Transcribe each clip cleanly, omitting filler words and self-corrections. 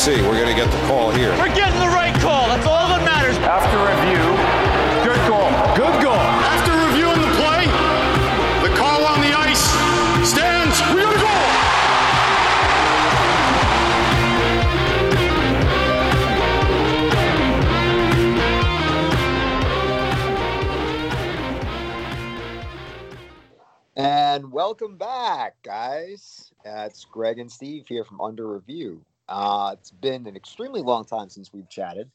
see. We're going to get the call here. We're getting the right call. That's all that matters. After review, good goal. Good goal. After reviewing the play, the call on the ice stands. We got a goal. And welcome back, guys. It's Greg and Steve here from Under Review. It's been an extremely long time since we've chatted.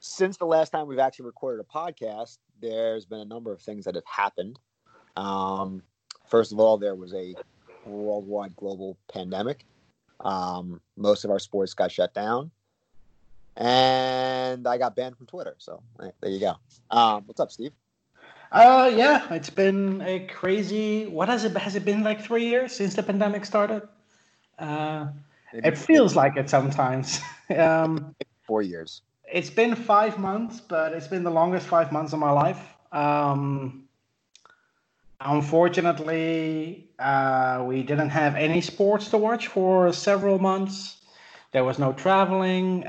Since the last time we've actually recorded a podcast, there's been a number of things that have happened. First of all, there was a worldwide global pandemic. Most of our sports got shut down. And I got banned from Twitter. So there you go. What's up, Steve? Yeah, it's been a crazy, what has it been like 3 years since the pandemic started? It feels like it sometimes. 4 years. It's been 5 months, but it's been the longest 5 months of my life. Unfortunately, we didn't have any sports to watch for several months. There was no traveling.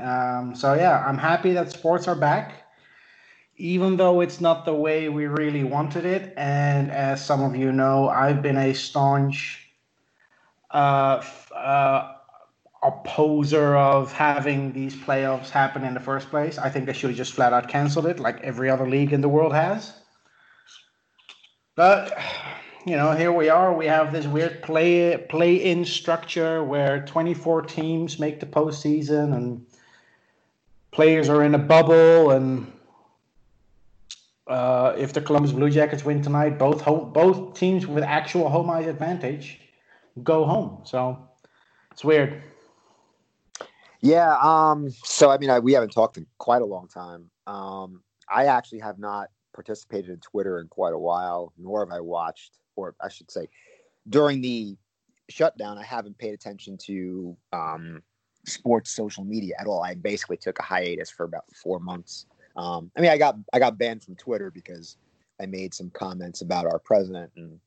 So yeah, I'm happy that sports are back, even though it's not the way we really wanted it. And as some of you know, I've been a staunch opposer of having these playoffs happen in the first place. I think they should have just flat out canceled it like every other league in the world has. But, you know, here we are. We have this weird play-in structure where 24 teams make the postseason and players are in a bubble and... if the Columbus Blue Jackets win tonight, both teams with actual home ice advantage go home. So it's weird. Yeah. So, I mean, we haven't talked in quite a long time. I actually have not participated in Twitter in quite a while, nor have I watched, or I should say, during the shutdown, I haven't paid attention to sports social media at all. I basically took a hiatus for about 4 months. I mean, I got banned from Twitter because I made some comments about our president, and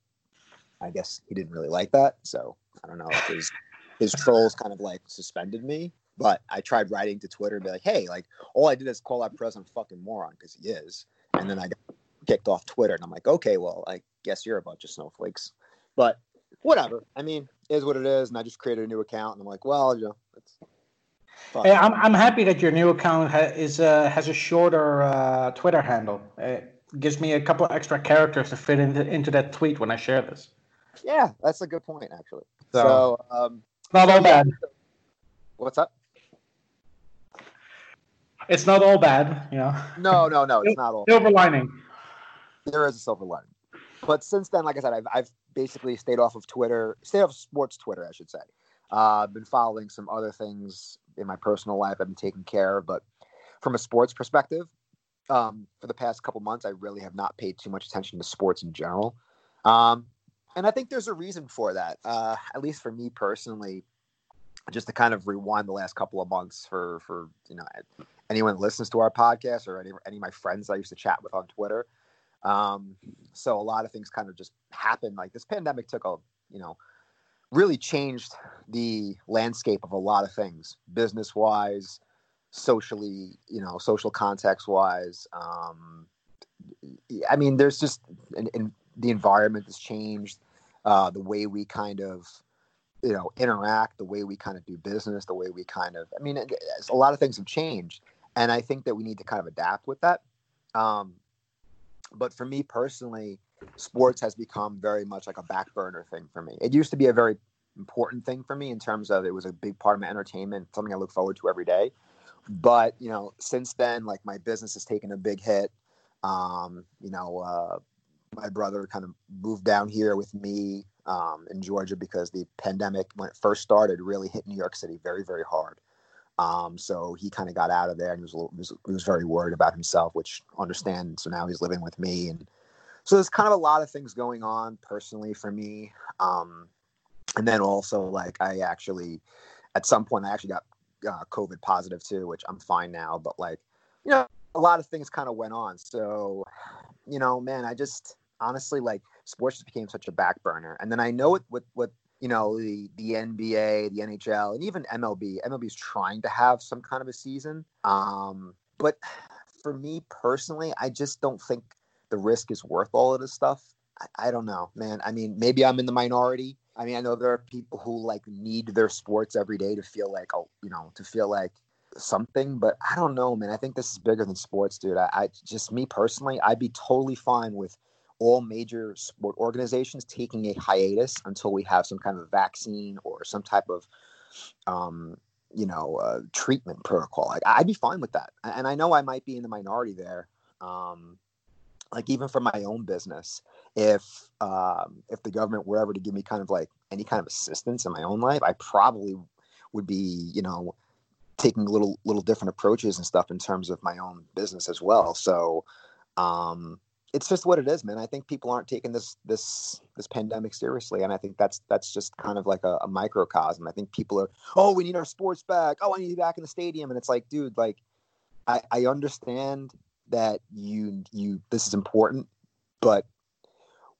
I guess he didn't really like that. So I don't know if his trolls kind of like suspended me. But I tried writing to Twitter and be like, "Hey, like all I did is call our president a fucking moron because he is." And then I got kicked off Twitter, and I'm like, "Okay, well, I guess you're a bunch of snowflakes." But whatever. I mean, it is what it is, and I just created a new account, and I'm like, "Well, you know, it's." Hey, I'm happy that your new account has a shorter Twitter handle. It gives me a couple extra characters to fit into that tweet when I share this. Yeah, that's a good point, actually. So not all bad. What's up? It's not all bad, you know. No, it's not all bad. Silver lining. There is a silver lining. But since then, like I said, I've basically stayed off of Twitter, stayed off sports Twitter, I should say. I've been following some other things in my personal life I've been taking care of, but from a sports perspective, for the past couple months, I really have not paid too much attention to sports in general. And I think there's a reason for that, at least for me personally, just to kind of rewind the last couple of months for you know, anyone that listens to our podcast or any of my friends I used to chat with on Twitter. So a lot of things kind of just happened. Like this pandemic took a, you know, really changed the landscape of a lot of things, business-wise, socially, you know, social context-wise. I mean, there's just the environment has changed, the way we kind of, you know, interact, the way we kind of do business, the way we kind of, I mean, a lot of things have changed, and I think that we need to kind of adapt with that. But for me personally, sports has become very much like a back burner thing for me. It used to be a very important thing for me in terms of it was a big part of my entertainment, something I look forward to every day. But, you know, since then, like my business has taken a big hit. You know, my brother kind of moved down here with me in Georgia because the pandemic, when it first started, really hit New York City very, very hard. So he kind of got out of there and he was very worried about himself, which I understand. So now he's living with me, and so there's kind of a lot of things going on personally for me. And then also, like, at some point I actually got COVID positive too, which I'm fine now. But, like, you know, a lot of things kind of went on. So, you know, man, I just honestly, like, sports just became such a back burner. And then I know what you know, the NBA, the NHL, and even MLB. MLB is trying to have some kind of a season. But for me personally, I just don't think the risk is worth all of this stuff. I don't know, man. I mean, maybe I'm in the minority. I mean, I know there are people who like need their sports every day to feel like, oh, you know, to feel like something, but I don't know, man. I think this is bigger than sports, dude. I just, me personally, I'd be totally fine with all major sport organizations taking a hiatus until we have some kind of vaccine or some type of, treatment protocol. Like, I'd be fine with that. And I know I might be in the minority there. Like even for my own business, if the government were ever to give me kind of like any kind of assistance in my own life, I probably would be, you know, taking little different approaches and stuff in terms of my own business as well. So it's just what it is, man. I think people aren't taking this pandemic seriously. And I think that's just kind of like a microcosm. I think people are, oh, we need our sports back. Oh, I need to be back in the stadium. And it's like, dude, like I understand that you this is important, but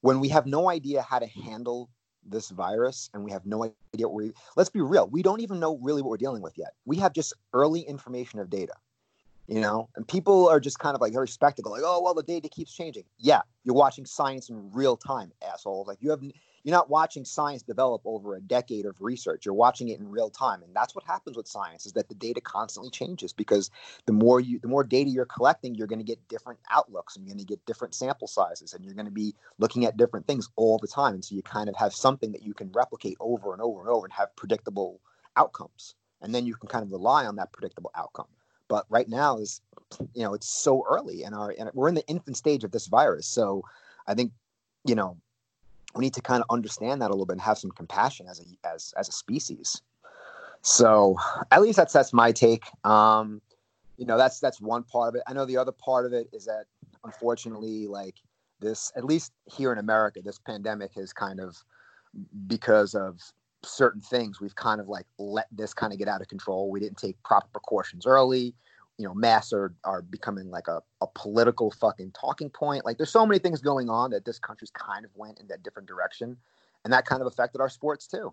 when we have no idea how to handle this virus and we have no idea what let's be real, we don't even know really what we're dealing with yet. We have just early information of data, you know, and people are just kind of like very skeptical, like, oh, well, the data keeps changing. Yeah, you're watching science in real time, asshole. Like you're not watching science develop over a decade of research. You're watching it in real time. And that's what happens with science, is that the data constantly changes, because the more data you're collecting, you're going to get different outlooks and you're going to get different sample sizes and you're going to be looking at different things all the time. And so you kind of have something that you can replicate over and over and over and have predictable outcomes. And then you can kind of rely on that predictable outcome. But right now is, you know, it's so early and we're in the infant stage of this virus. So I think, you know, we need to kind of understand that a little bit and have some compassion as a species. So at least that's my take. You know, that's one part of it. I know the other part of it is that, unfortunately, like this, at least here in America, this pandemic has kind of, because of certain things, we've kind of like let this kind of get out of control. We didn't take proper precautions early. You know, masks are becoming like a political fucking talking point. Like, there's so many things going on that this country's kind of went in that different direction. And that kind of affected our sports too,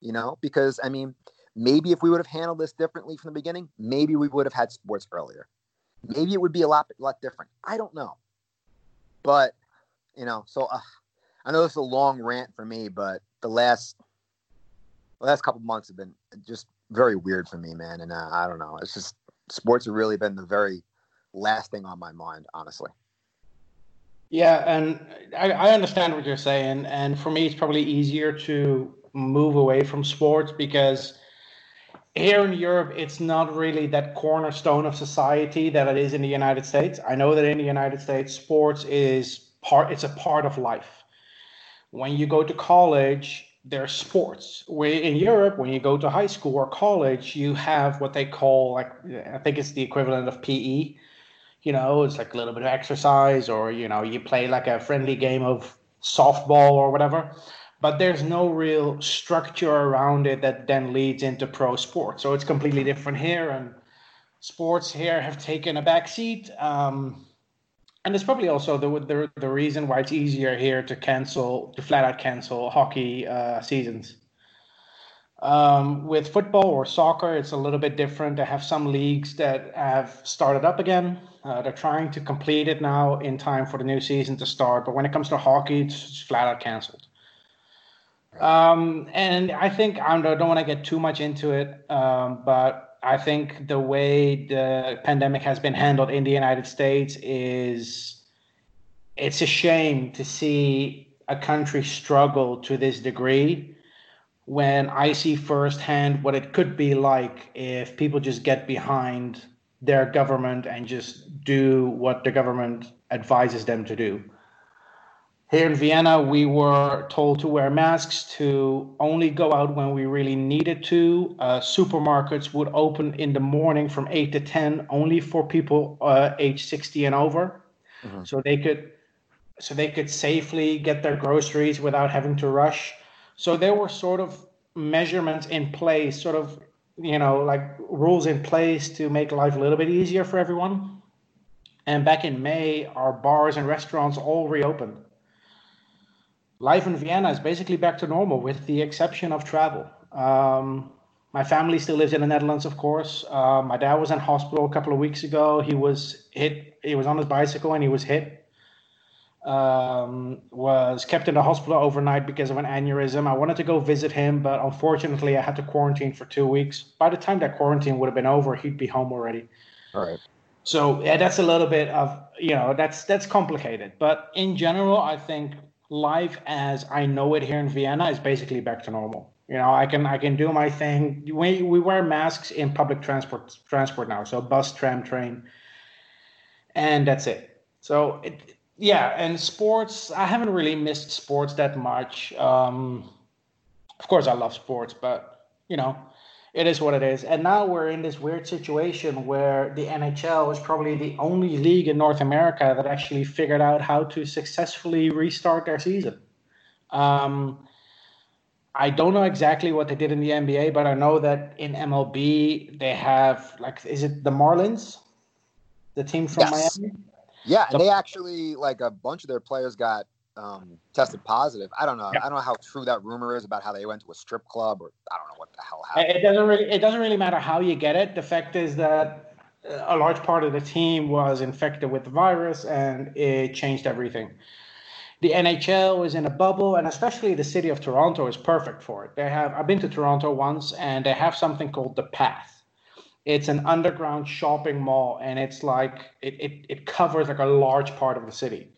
you know, because, I mean, maybe if we would have handled this differently from the beginning, maybe we would have had sports earlier. Maybe it would be a lot different. I don't know. But, you know, so I know this is a long rant for me, but the last couple months have been just very weird for me, man. And I don't know. It's just, sports have really been the very last thing on my mind, honestly. Yeah, and I understand what you're saying. And for me, it's probably easier to move away from sports, because here in Europe, it's not really that cornerstone of society that it is in the United States. I know that in the United States, sports it's a part of life. When you go to college, there's sports. In Europe, when you go to high school or college, you have what they call, like, I think it's the equivalent of PE. You know, it's like a little bit of exercise, or, you know, you play like a friendly game of softball or whatever. But there's no real structure around it that then leads into pro sports. So it's completely different here, and sports here have taken a back seat. And it's probably also the reason why it's easier here to flat out cancel hockey seasons. With football or soccer, it's a little bit different. They have some leagues that have started up again. They're trying to complete it now in time for the new season to start. But when it comes to hockey, it's flat out canceled. And I think, I don't want to get too much into it, but I think the way the pandemic has been handled in the United States it's a shame to see a country struggle to this degree, when I see firsthand what it could be like if people just get behind their government and just do what the government advises them to do. Here in Vienna, we were told to wear masks, to only go out when we really needed to. Supermarkets would open in the morning from 8 to 10 only for people age 60 and over. Mm-hmm. So they could safely get their groceries without having to rush. So there were sort of measurements in place, sort of, you know, like rules in place to make life a little bit easier for everyone. And back in May, our bars and restaurants all reopened. life in Vienna is basically back to normal with the exception of travel. My family still lives in the Netherlands, of course. My dad was in hospital a couple of weeks ago. He was hit. He was on his bicycle and he was hit. Was kept in the hospital overnight because of an aneurysm. I wanted to go visit him, but unfortunately I had to quarantine for 2 weeks. By the time that quarantine would have been over, he'd be home already. All right. So yeah, that's a little bit of, you know, that's complicated. But in general, I think life as I know it here in Vienna is basically back to normal. You know, I can do my thing. We wear masks in public transport now, so bus, tram, train, and that's it. So and sports, I haven't really missed sports that much. Of course, I love sports, but you know, it is what it is. And now we're in this weird situation where the NHL is probably the only league in North America that actually figured out how to successfully restart their season. I don't know exactly what they did in the NBA, but I know that in MLB they have, like, is it the Marlins, the team from Miami? Yeah, and they actually, like, a bunch of their players got tested positive. I don't know. Yeah. I don't know how true that rumor is about how they went to a strip club, or I don't know what the hell happened. It doesn't really matter how you get it. The fact is that a large part of the team was infected with the virus, and it changed everything. The NHL is in a bubble, and especially the city of Toronto is perfect for it. I've been to Toronto once, and they have something called The Path. It's an underground shopping mall, and it's like it covers like a large part of the city.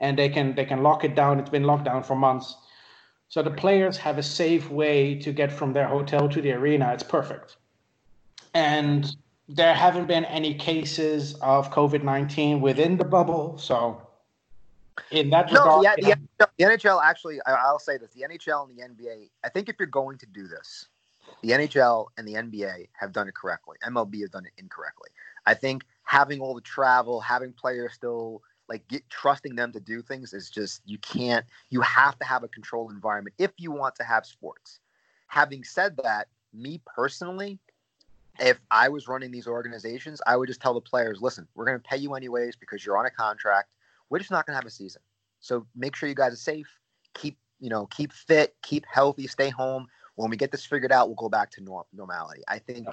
And they can lock it down. It's been locked down for months. So the players have a safe way to get from their hotel to the arena. It's perfect. And there haven't been any cases of COVID-19 within the bubble, so... In that regard, the NHL actually, I'll say this: the NHL and the NBA. I think if you're going to do this, the NHL and the NBA have done it correctly. MLB has done it incorrectly. I think having all the travel, having players still trusting them to do things is just you can't. You have to have a controlled environment if you want to have sports. Having said that, me personally, if I was running these organizations, I would just tell the players, "Listen, we're going to pay you anyways because you're on a contract. We're just not going to have a season. So make sure you guys are safe. Keep fit, keep healthy, stay home. When we get this figured out, we'll go back to normality." I think,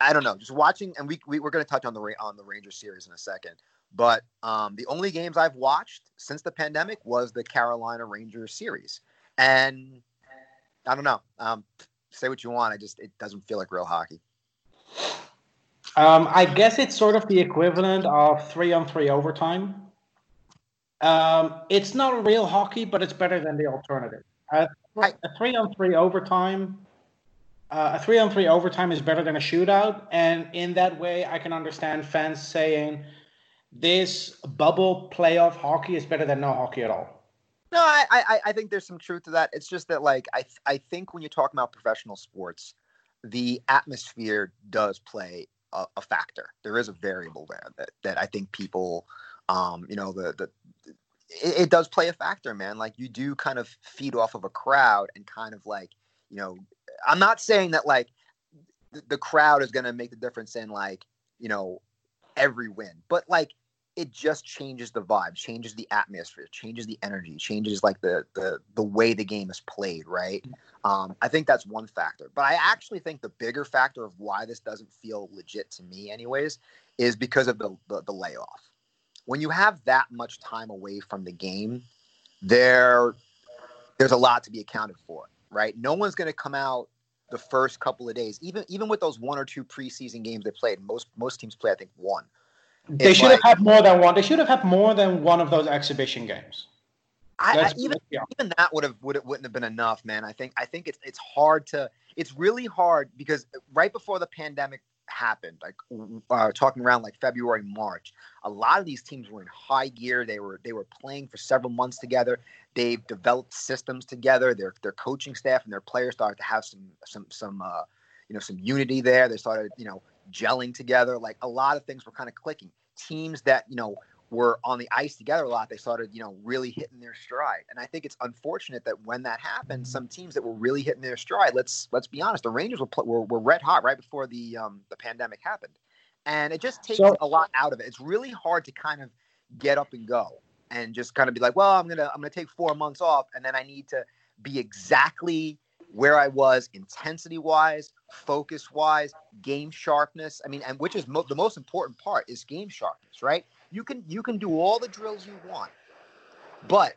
I don't know, just watching, and we're going to touch on the Rangers series in a second. But the only games I've watched since the pandemic was the Carolina Rangers series. And I don't know, say what you want. It doesn't feel like real hockey. I guess it's sort of the equivalent of 3-on-3 overtime. It's not real hockey, but it's better than the alternative. A 3-on-3 overtime is better than a shootout, and in that way, I can understand fans saying this bubble playoff hockey is better than no hockey at all. No, I think there's some truth to that. It's just that, like, I think when you're talking about professional sports, the atmosphere does play a factor. There is a variable there that I think people. It does play a factor, man. Like, you do kind of feed off of a crowd and kind of like, you know, I'm not saying that like the crowd is going to make the difference in, like, you know, every win, but like it just changes the vibe, changes the atmosphere, changes the energy, changes like the way the game is played. Right. I think that's one factor, but I actually think the bigger factor of why this doesn't feel legit to me anyways, is because of the layoff. When you have that much time away from the game, there's a lot to be accounted for, right? No one's going to come out the first couple of days, even with those one or two preseason games they played. Most teams play, I think, one. They should have had more than one. They should have had more than one of those exhibition games. Even that wouldn't have been enough, man. I think it's hard to. It's really hard because right before the pandemic happened, like talking around like February, March, a lot of these teams were in high gear. They were playing for several months together. They've developed systems together. Their coaching staff and their players started to have some unity there. They started, you know, gelling together. Like, a lot of things were kind of clicking. Teams that, you know, were on the ice together a lot, they started, you know, really hitting their stride. And I think it's unfortunate that when that happened, some teams that were really hitting their stride, let's be honest, the Rangers were red hot right before the pandemic happened. And it just takes a lot out of it. It's really hard to kind of get up and go. and just kind of be like, well, I'm gonna take 4 months off, and then I need to be exactly where I was intensity-wise, focus-wise, game sharpness. I mean, and which is the most important part is game sharpness, right? You can do all the drills you want, but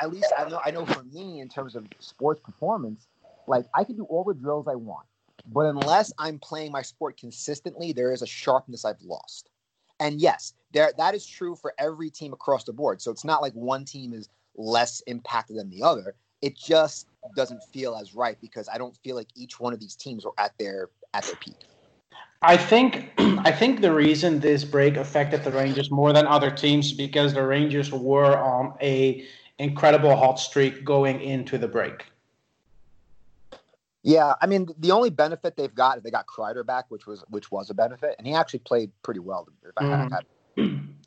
at least I know for me in terms of sports performance, like I can do all the drills I want, but unless I'm playing my sport consistently, there is a sharpness I've lost. And yes, that is true for every team across the board. So it's not like one team is less impacted than the other. It just doesn't feel as right because I don't feel like each one of these teams are at their peak. I think the reason this break affected the Rangers more than other teams because the Rangers were on a incredible hot streak going into the break. Yeah, I mean the only benefit they've got is they got Kreider back, which was a benefit, and he actually played pretty well.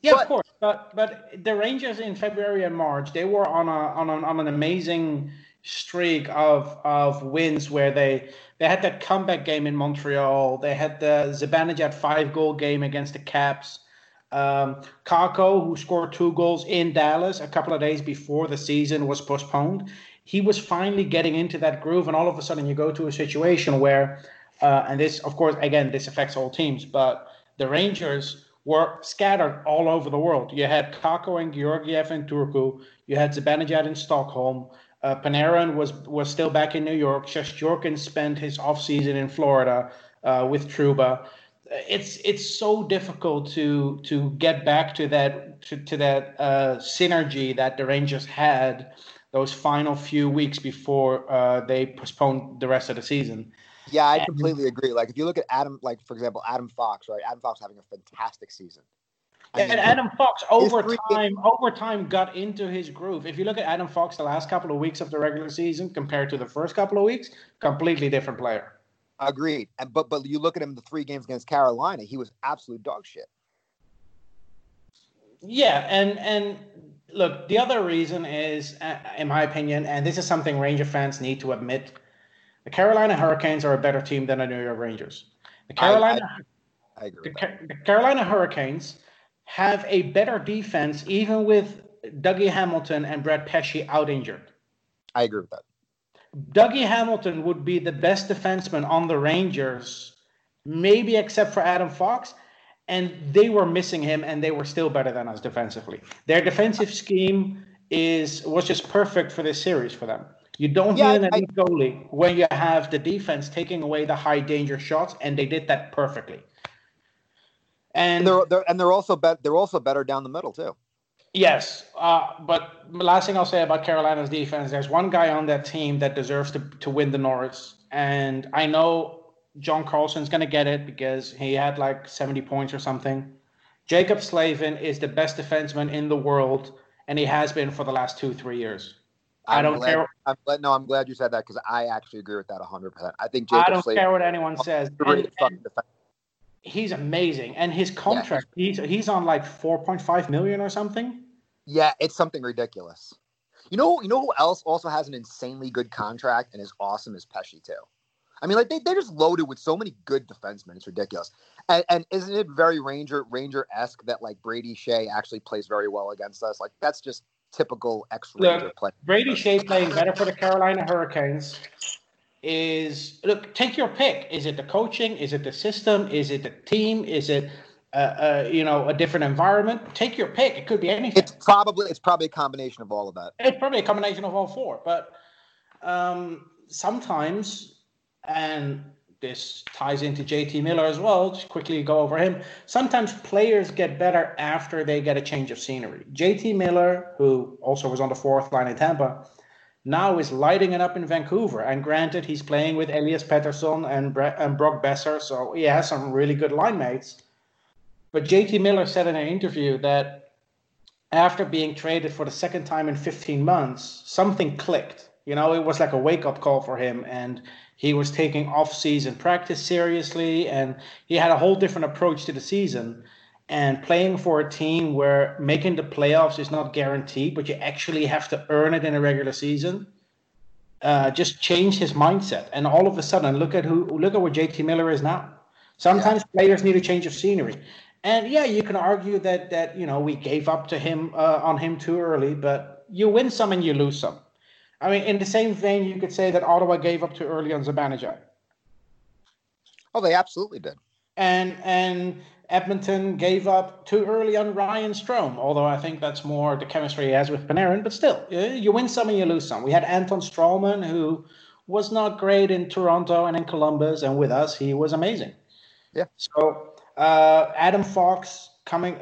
Yeah, but, of course. But the Rangers in February and March they were on an amazing streak of wins where they had that comeback game in Montreal, they had the Zibanejad 5-goal game against the Caps, Kakko who scored 2 goals in Dallas a couple of days before the season was postponed. He was finally getting into that groove, and all of a sudden you go to a situation where, and this, of course, again, this affects all teams, but the Rangers were scattered all over the world. You had Kakko and Georgiev in Turku. You had Zibanejad in Stockholm. Panarin was still back in New York. Shestjorkin spent his offseason in Florida with Trouba. It's so difficult to get back to that synergy that the Rangers had those final few weeks before they postponed the rest of the season. Yeah, I completely agree. Like, if you look at Adam Fox, right? Adam Fox having a fantastic season. I mean, Adam Fox over time got into his groove. If you look at Adam Fox the last couple of weeks of the regular season compared to the first couple of weeks, completely different player. Agreed. But you look at him the 3 games against Carolina, he was absolute dog shit. Yeah, and look, the other reason is, in my opinion, and this is something Ranger fans need to admit, the Carolina Hurricanes are a better team than the New York Rangers. I agree. The Carolina Hurricanes have a better defense, even with Dougie Hamilton and Brad Pesce out injured. I agree with that. Dougie Hamilton would be the best defenseman on the Rangers, maybe except for Adam Fox. And they were missing him, and they were still better than us defensively. Their defensive scheme was just perfect for this series for them. You don't need an elite goalie when you have the defense taking away the high-danger shots, and they did that perfectly. And they're also better down the middle too. Yes, but last thing I'll say about Carolina's defense, there's one guy on that team that deserves to win the Norris, and I know John Carlson's going to get it because he had like 70 points or something. Jacob Slavin is the best defenseman in the world, and he has been for the last 2-3 years. I don't care. I'm glad you said that because I actually agree with that 100%. I think Jacob Slavin. I don't care what anyone says. And he's amazing, and his contract. Yeah. He's on like $4.5 million or something. Yeah, it's something ridiculous. You know who else also has an insanely good contract and is awesome is Pesce too. I mean, like they're just loaded with so many good defensemen. It's ridiculous. And isn't it very Ranger-esque that like Brady Skjei actually plays very well against us? Like that's just typical ex-Ranger play. Brady Skjei playing better for the Carolina Hurricanes is take your pick. Is it the coaching? Is it the system? Is it the team? Is it a different environment? Take your pick. It could be anything. It's probably a combination of all of that. It's probably a combination of all four. But sometimes. And this ties into JT Miller as well. Just quickly go over him. Sometimes players get better after they get a change of scenery. JT Miller, who also was on the fourth line in Tampa, now is lighting it up in Vancouver. And granted, he's playing with Elias Pettersson and Brock Besser, so he has some really good line mates. But JT Miller said in an interview that after being traded for the second time in 15 months, something clicked. You know, it was like a wake-up call for him, and he was taking off-season practice seriously, and he had a whole different approach to the season. And playing for a team where making the playoffs is not guaranteed, but you actually have to earn it in a regular season, just changed his mindset. And all of a sudden, look at where JT Miller is now. Sometimes players need a change of scenery. And yeah, you can argue that we gave up to him on him too early, but you win some and you lose some. I mean, in the same vein, you could say that Ottawa gave up too early on Zibanejad. Oh, they absolutely did. And Edmonton gave up too early on Ryan Strome, although I think that's more the chemistry he has with Panarin. But still, you win some and you lose some. We had Anton Strålman, who was not great in Toronto and in Columbus, and with us, he was amazing. Yeah. So Adam Fox coming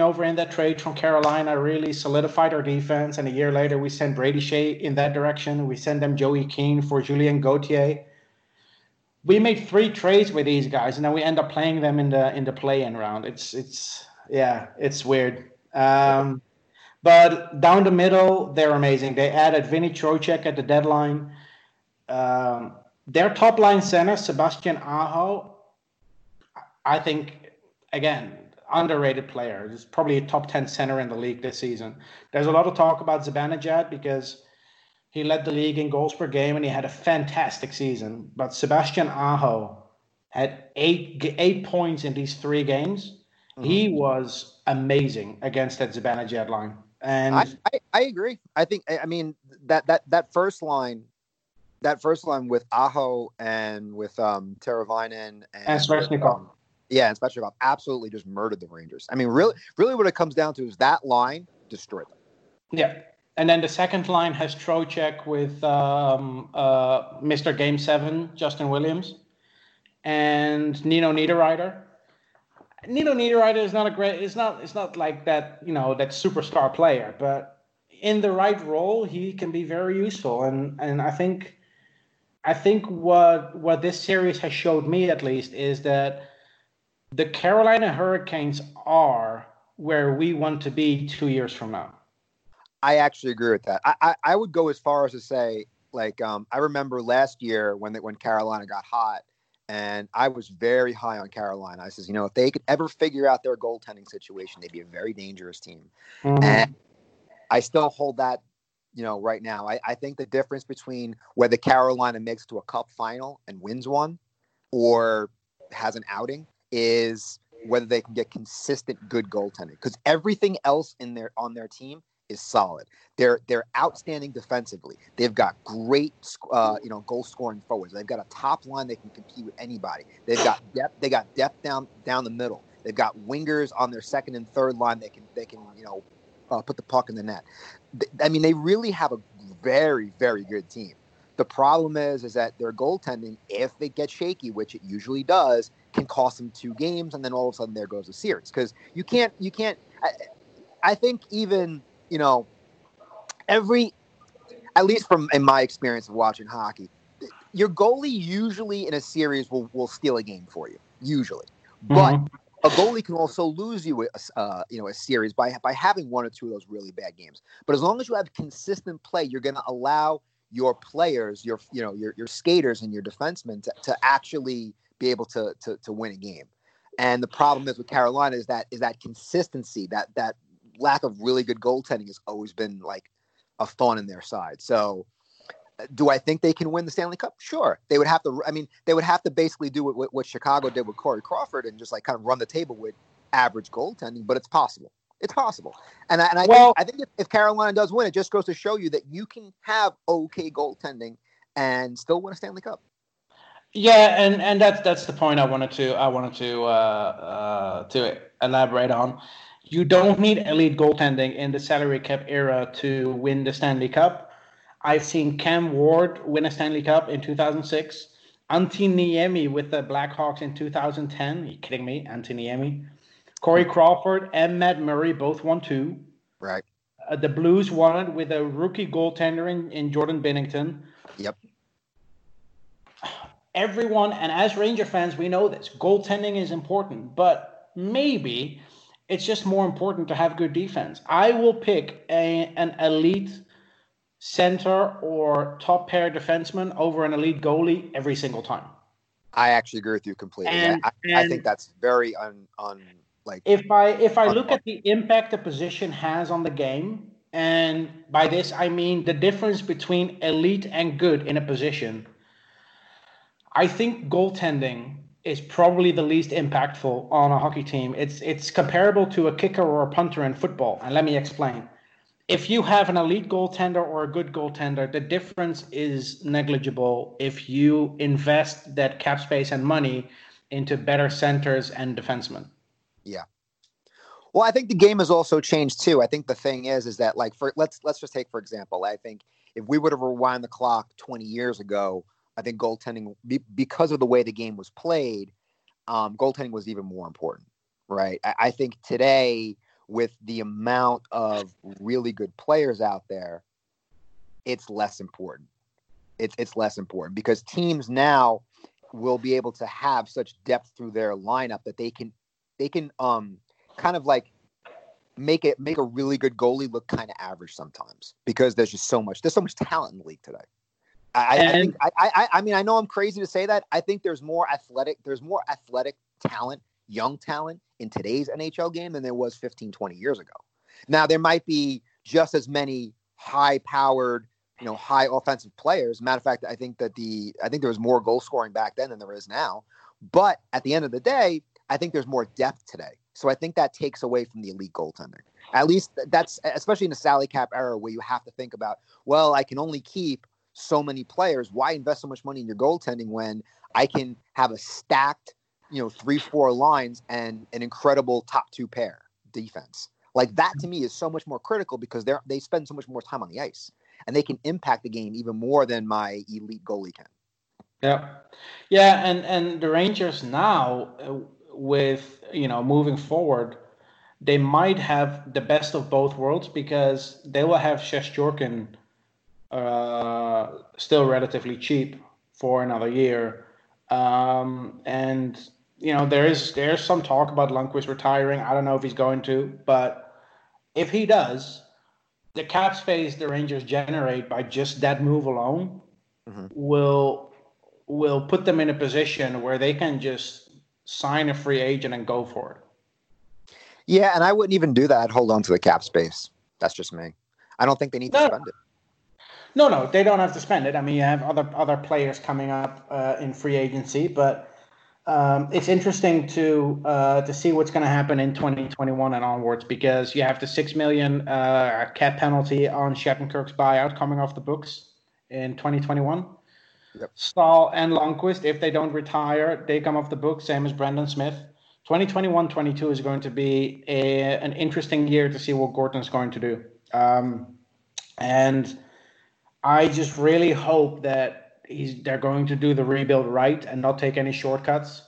over in that trade from Carolina really solidified our defense. And a year later, we sent Brady Skjei in that direction. We sent them Joey Keane for Julien Gauthier. We made three trades with these guys, and then we end up playing them in the play-in round. It's weird. But down the middle, they're amazing. They added Vinny Trocheck at the deadline. Their top line center, Sebastian Aho, I think, again, underrated player. He's probably a top 10 center in the league this season. There's a lot of talk about Zibanejad because he led the league in goals per game, and he had a fantastic season. But Sebastian Aho had eight points in these three games. Mm-hmm. He was amazing against that Zibanejad line. And I agree. I think, I mean, that first line with Aho and with Teravainen and Svechnikov. And Svechnikov absolutely just murdered the Rangers. I mean, really what it comes down to is that line destroyed them. Yeah. And then the second line has Trocheck with Mr. Game 7, Justin Williams, and Nino Niederreiter. Nino Niederreiter is not a great. It's not like that. That superstar player, but in the right role, he can be very useful. And I think what this series has showed me at least is that the Carolina Hurricanes are where we want to be 2 years from now. I actually agree with that. I would go as far as to say, like, I remember last year when Carolina got hot, and I was very high on Carolina. I says, if they could ever figure out their goaltending situation, they'd be a very dangerous team. Mm-hmm. And I still hold that, right now. I think the difference between whether Carolina makes it to a cup final and wins one or has an outing is whether they can get consistent good goaltending, because everything else on their team is solid. They're outstanding defensively. They've got great, goal scoring forwards. They've got a top line that can compete with anybody. They've got depth. They got depth down the middle. They've got wingers on their second and third line that can put the puck in the net. They really have a very, very good team. The problem is that their goaltending, if it gets shaky, which it usually does, can cost them two games, and then all of a sudden there goes a series, because you can't. I think even. At least in my experience of watching hockey, your goalie usually in a series will steal a game for you, usually. Mm-hmm. But a goalie can also lose you a series by having one or two of those really bad games. But as long as you have consistent play, you're going to allow your players, your skaters and your defensemen to actually be able to win a game. And the problem is with Carolina is that consistency, that lack of really good goaltending has always been like a thorn in their side. So do I think they can win the Stanley Cup? Sure. They would have to basically do what Chicago did with Corey Crawford and just like kind of run the table with average goaltending, but it's possible. It's possible. And I think if Carolina does win, it just goes to show you that you can have okay goaltending and still win a Stanley Cup. Yeah, and that's the point I wanted to elaborate on. You don't need elite goaltending in the salary cap era to win the Stanley Cup. I've seen Cam Ward win a Stanley Cup in 2006. Antti Niemi with the Blackhawks in 2010. Are you kidding me? Antti Niemi. Corey Crawford and Matt Murray both won two. Right. The Blues won it with a rookie goaltender in Jordan Binnington. Yep. Everyone, and as Ranger fans, we know this. Goaltending is important, but maybe it's just more important to have good defense. I will pick an elite center or top pair defenseman over an elite goalie every single time. I actually agree with you completely. And I think that's very unlike. If I look at the impact the position has on the game, and by this I mean the difference between elite and good in a position, I think goaltending is probably the least impactful on a hockey team. It's comparable to a kicker or a punter in football, and let me explain. If you have an elite goaltender or a good goaltender, the difference is negligible if you invest that cap space and money into better centers and defensemen. Yeah. Well, I think the game has also changed too. I think the thing is that, like, let's just take, for example, I think if we would have rewind the clock 20 years ago, I think goaltending, because of the way the game was played, goaltending was even more important, right? I think today, with the amount of really good players out there, it's less important. It's less important because teams now will be able to have such depth through their lineup that they can kind of like make a really good goalie look kind of average sometimes because there's so much talent in the league today. I mean, I know I'm crazy to say that. I think there's more athletic talent, young talent in today's NHL game than there was 15, 20 years ago. Now, there might be just as many high-powered, high offensive players. Matter of fact, I think there was more goal scoring back then than there is now. But at the end of the day, I think there's more depth today. So I think that takes away from the elite goaltender. At least that's, especially in the salary cap era where you have to think about, well, I can only keep so many players. Why invest so much money in your goaltending when I can have a stacked 3-4 lines and an incredible top two pair defense? Like, that to me is so much more critical because they spend so much more time on the ice and they can impact the game even more than my elite goalie can. Yeah. And the Rangers now with, moving forward, they might have the best of both worlds because they will have Shesterkin still relatively cheap for another year. There's some talk about Lundqvist retiring. I don't know if he's going to, but if he does, the cap space the Rangers generate by just that move alone will put them in a position where they can just sign a free agent and go for it. Yeah, and I wouldn't even do that. I'd hold on to the cap space. That's just me. I don't think they need to spend it. No, they don't have to spend it. I mean, you have other players coming up in free agency, but it's interesting to see what's going to happen in 2021 and onwards because you have the $6 million cap penalty on Shattenkirk's buyout coming off the books in 2021. Yep. Staal and Lundqvist, if they don't retire, they come off the books, same as Brendan Smith. 2021-22 is going to be an interesting year to see what Gorton's going to do. And I just really hope that they're going to do the rebuild right and not take any shortcuts.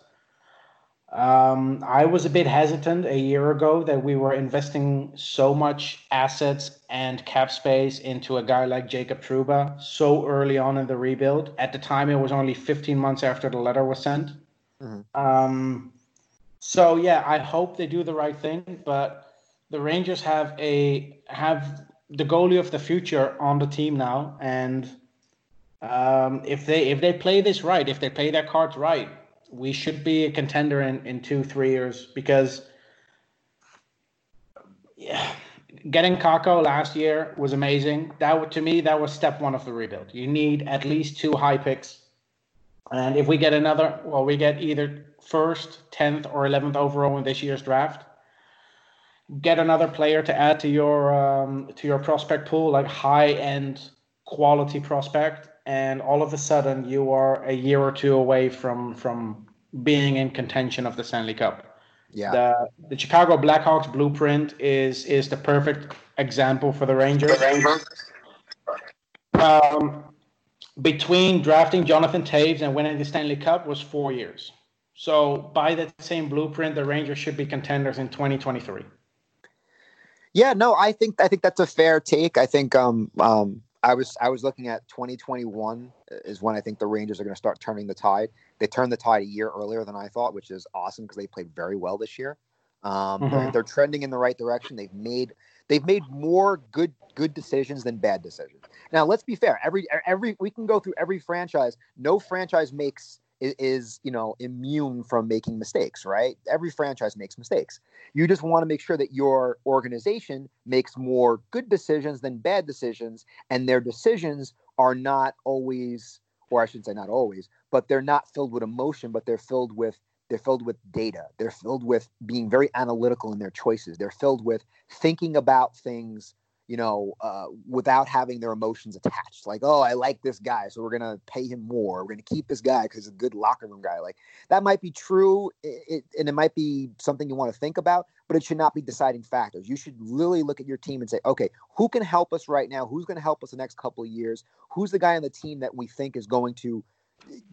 I was a bit hesitant a year ago that we were investing so much assets and cap space into a guy like Jacob Trouba so early on in the rebuild. At the time, it was only 15 months after the letter was sent. So, I hope they do the right thing, but the Rangers have the goalie of the future on the team now. And if they play this right, if they play their cards right, we should be a contender in 2-3 years because getting Kakko last year was amazing. To me, that was step one of the rebuild. You need at least 2 high picks. And if we get we get either 1st, 10th, or 11th overall in this year's draft. Get another player to add to your prospect pool, like high-end quality prospect, and all of a sudden you are a year or two away from being in contention of the Stanley Cup. Yeah. The Chicago Blackhawks blueprint is the perfect example for the Rangers. Between drafting Jonathan Taves and winning the Stanley Cup was 4 years. So by that same blueprint, the Rangers should be contenders in 2023. Yeah, no, I think that's a fair take. I think I was looking at 2021 is when I think the Rangers are going to start turning the tide. They turned the tide a year earlier than I thought, which is awesome because they played very well this year. They're trending in the right direction. They've made more good decisions than bad decisions. Now, let's be fair. Every we can go through every franchise. No franchise is immune from making mistakes, right? Every franchise makes mistakes. You just want to make sure that your organization makes more good decisions than bad decisions, and their decisions are not always or I should say not always, but they're not filled with emotion, but they're filled with data. They're filled with being very analytical in their choices. They're filled with thinking about things, without having their emotions attached. Like, oh, I like this guy, so we're going to pay him more. We're going to keep this guy because he's a good locker room guy. Like, that might be true, and it might be something you want to think about, but it should not be deciding factors. You should really look at your team and say, okay, who can help us right now? Who's going to help us the next couple of years? Who's the guy on the team that we think is going to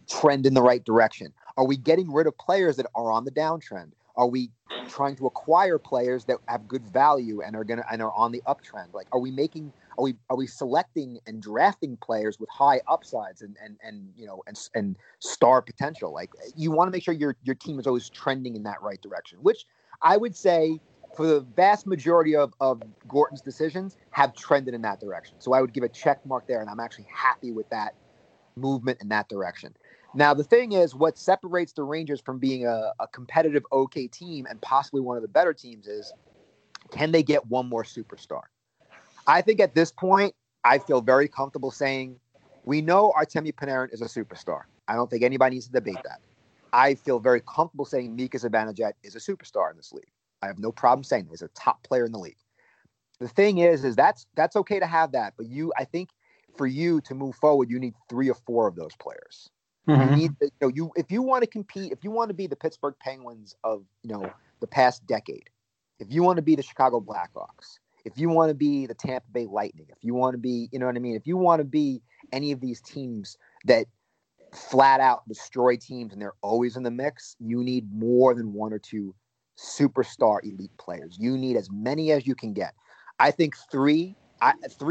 trend in the right direction? Are we getting rid of players that are on the downtrend? Are we trying to acquire players that have good value and are on the uptrend? Like, are we selecting and drafting players with high upsides and star potential? Like, you want to make sure your team is always trending in that right direction, which I would say for the vast majority of Gorton's decisions have trended in that direction. So I would give a check mark there, and I'm actually happy with that movement in that direction. Now, the thing is, what separates the Rangers from being a competitive okay team and possibly one of the better teams is, can they get one more superstar? I think at this point, I feel very comfortable saying, we know Artemi Panarin is a superstar. I don't think anybody needs to debate that. I feel very comfortable saying Mika Zibanejad is a superstar in this league. I have no problem saying he's a top player in the league. The thing is that's okay to have that, but I think for you to move forward, you need 3 or 4 of those players. Mm-hmm. If you want to compete, if you want to be the Pittsburgh Penguins of the past decade, if you want to be the Chicago Blackhawks, if you want to be the Tampa Bay Lightning, if you want to be, if you want to be any of these teams that flat out destroy teams and they're always in the mix, you need more than 1 or 2 superstar elite players. You need as many as you can get. I think 3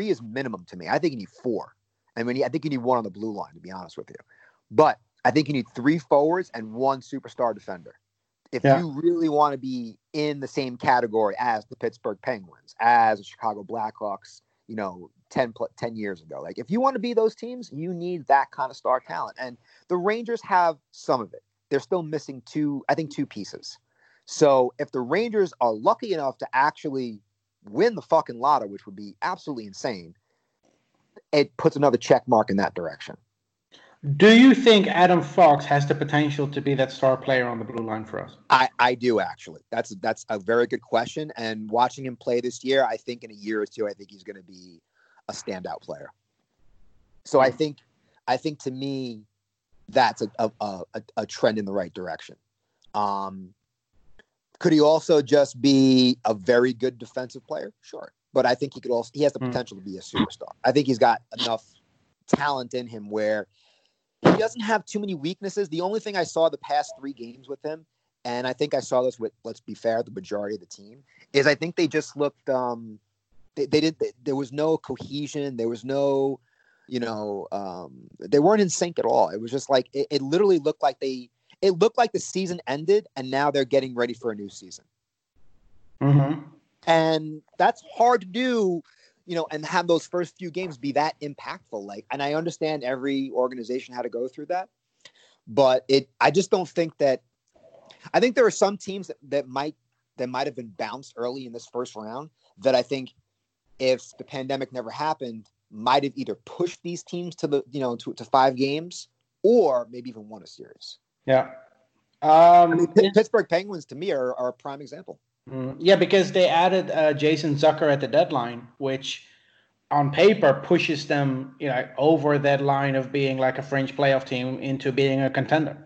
is minimum to me. I think you need 4. I think you need 1 on the blue line, to be honest with you. But I think you need 3 forwards and 1 superstar defender. If you really want to be in the same category as the Pittsburgh Penguins, as the Chicago Blackhawks, 10 years ago. Like, if you want to be those teams, you need that kind of star talent. And the Rangers have some of it. They're still missing 2 pieces. So if the Rangers are lucky enough to actually win the fucking lotto, which would be absolutely insane, it puts another check mark in that direction. Do you think Adam Fox has the potential to be that star player on the blue line for us? I do, actually. That's a very good question. And watching him play this year, I think in a year or two, I think he's going to be a standout player. So I think to me, that's a trend in the right direction. Could he also just be a very good defensive player? Sure. But I think he has the potential to be a superstar. I think he's got enough talent in him where he doesn't have too many weaknesses. The only thing I saw the past 3 games with him, and I think I saw this with, let's be fair, the majority of the team, is I think they just looked there was no cohesion. There was no, they weren't in sync at all. It was just like, it literally looked like it looked like the season ended and now they're getting ready for a new season. Mm-hmm. And that's hard to do, and have those first few games be that impactful. Like, and I understand every organization had to go through that, but I just don't think that, I think there are some teams that might have been bounced early in this first round that I think if the pandemic never happened, might have either pushed these teams to the, to 5 games or maybe even won a series. Yeah. Pittsburgh Penguins to me are a prime example. Yeah, because they added Jason Zucker at the deadline, which on paper pushes them over that line of being like a fringe playoff team into being a contender.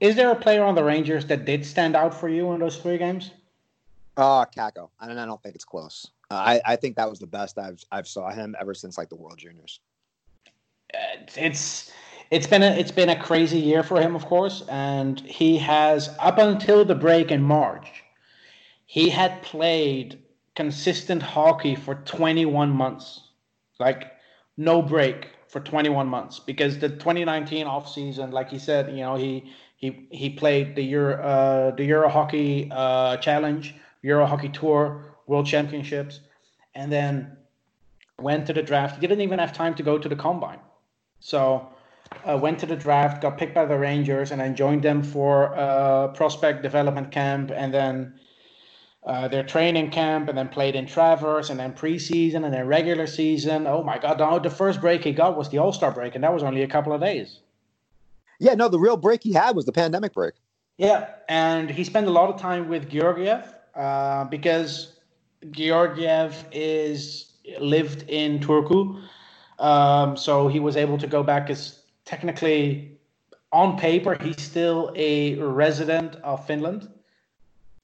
Is there a player on the Rangers that did stand out for you in those 3 games? Kakko. I don't think it's close. I think that was the best I've saw him ever since like the World Juniors. It's been a crazy year for him, of course, and he has, up until the break in March, he had played consistent hockey for 21 months, like no break for 21 months, because the 2019 offseason, like he said, he played the Euro Hockey Challenge, Euro Hockey Tour, World Championships, and then went to the draft. He didn't even have time to go to the combine, so. Went to the draft, got picked by the Rangers, and then joined them for prospect development camp, and then their training camp and then played in Traverse and then preseason and then regular season. Oh, my God. No, the first break he got was the All-Star break, and that was only a couple of days. Yeah, no, the real break he had was the pandemic break. Yeah, and he spent a lot of time with Georgiev because Georgiev lived in Turku. So he was able to go back as technically, on paper, he's still a resident of Finland.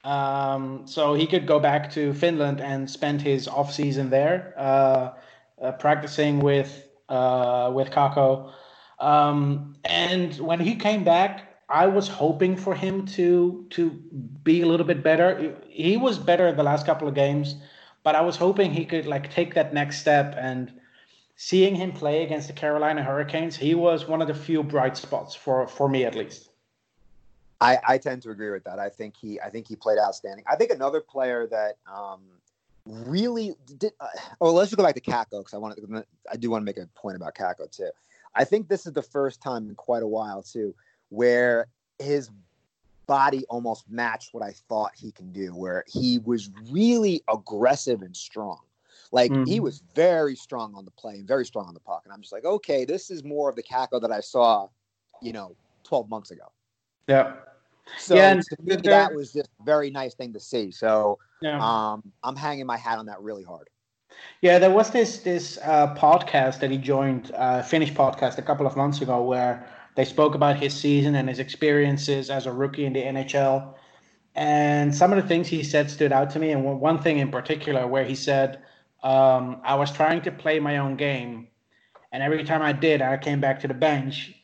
So he could go back to Finland and spend his off season there, practicing with Kakko. And when he came back, I was hoping for him to be a little bit better. He was better the last couple of games, but I was hoping he could take that next step. And seeing him play against the Carolina Hurricanes, he was one of the few bright spots for me at least. I tend to agree with that. I think he played outstanding. I think another player that really did. Let's just go back to Kakko because I do want to make a point about Kakko too. I think this is the first time in quite a while too where his body almost matched what I thought he can do. Where he was really aggressive and strong. He was very strong on the play and very strong on the puck. And I'm just like, okay, this is more of the Kakko that I saw, 12 months ago. Yeah. So yeah, to me, that was just a very nice thing to see. So yeah. I'm hanging my hat on that really hard. Yeah, there was this podcast that he joined, Finnish podcast, a couple of months ago, where they spoke about his season and his experiences as a rookie in the NHL. And some of the things he said stood out to me. And one thing in particular where he said, I was trying to play my own game. And every time I did, I came back to the bench.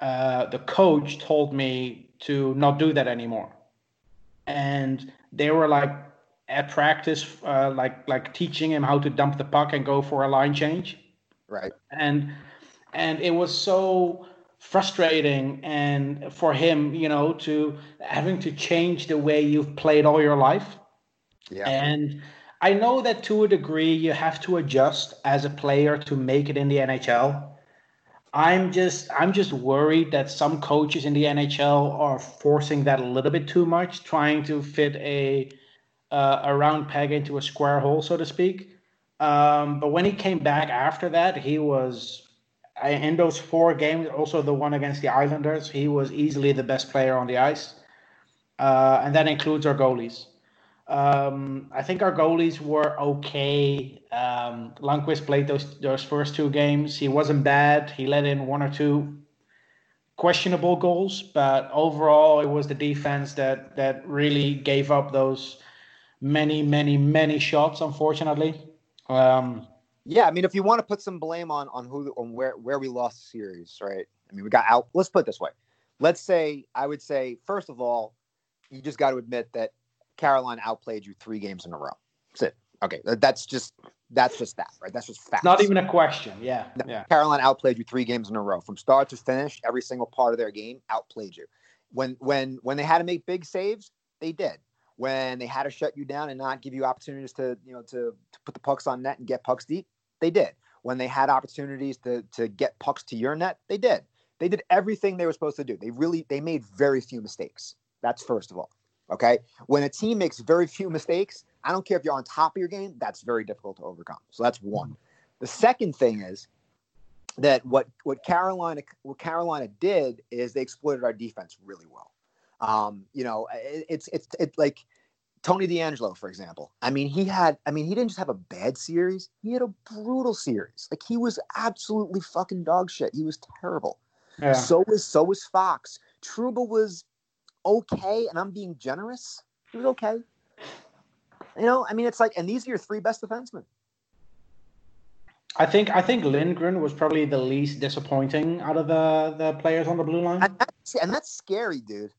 The coach told me to not do that anymore. And they were at practice, teaching him how to dump the puck and go for a line change. Right. And it was so frustrating. And for him, to having to change the way you've played all your life. Yeah. And I know that to a degree you have to adjust as a player to make it in the NHL. I'm just worried that some coaches in the NHL are forcing that a little bit too much, trying to fit a round peg into a square hole, so to speak. But when he came back after that, he was, in those four games, also the one against the Islanders, he was easily the best player on the ice. And that includes our goalies. I think our goalies were okay. Lundqvist played those first two games. He wasn't bad. He let in one or two questionable goals, but overall it was the defense that really gave up those many, many, many shots, unfortunately. If you want to put some blame on where we lost the series, right? I mean, we got out. Let's put it this way. I would say, first of all, you just got to admit that Carolina outplayed you 3 games in a row. That's it. Okay, that's just that, right? That's just facts. Not even a question. Yeah. No, yeah. Carolina outplayed you 3 games in a row, from start to finish. Every single part of their game outplayed you. When they had to make big saves, they did. When they had to shut you down and not give you opportunities to put the pucks on net and get pucks deep, they did. When they had opportunities to get pucks to your net, they did. They did everything they were supposed to do. They made very few mistakes. That's first of all. Okay. When a team makes very few mistakes, I don't care if you're on top of your game, that's very difficult to overcome. So that's one. The second thing is that what Carolina did is they exploited our defense really well. It's like Tony DeAngelo, for example. He didn't just have a bad series. He had a brutal series. He was absolutely fucking dog shit. He was terrible. Yeah. So was Fox. Trouba was okay, and I'm being generous. It was okay. And these are your 3 best defensemen. I think Lindgren was probably the least disappointing out of the players on the blue line. And that's scary, dude.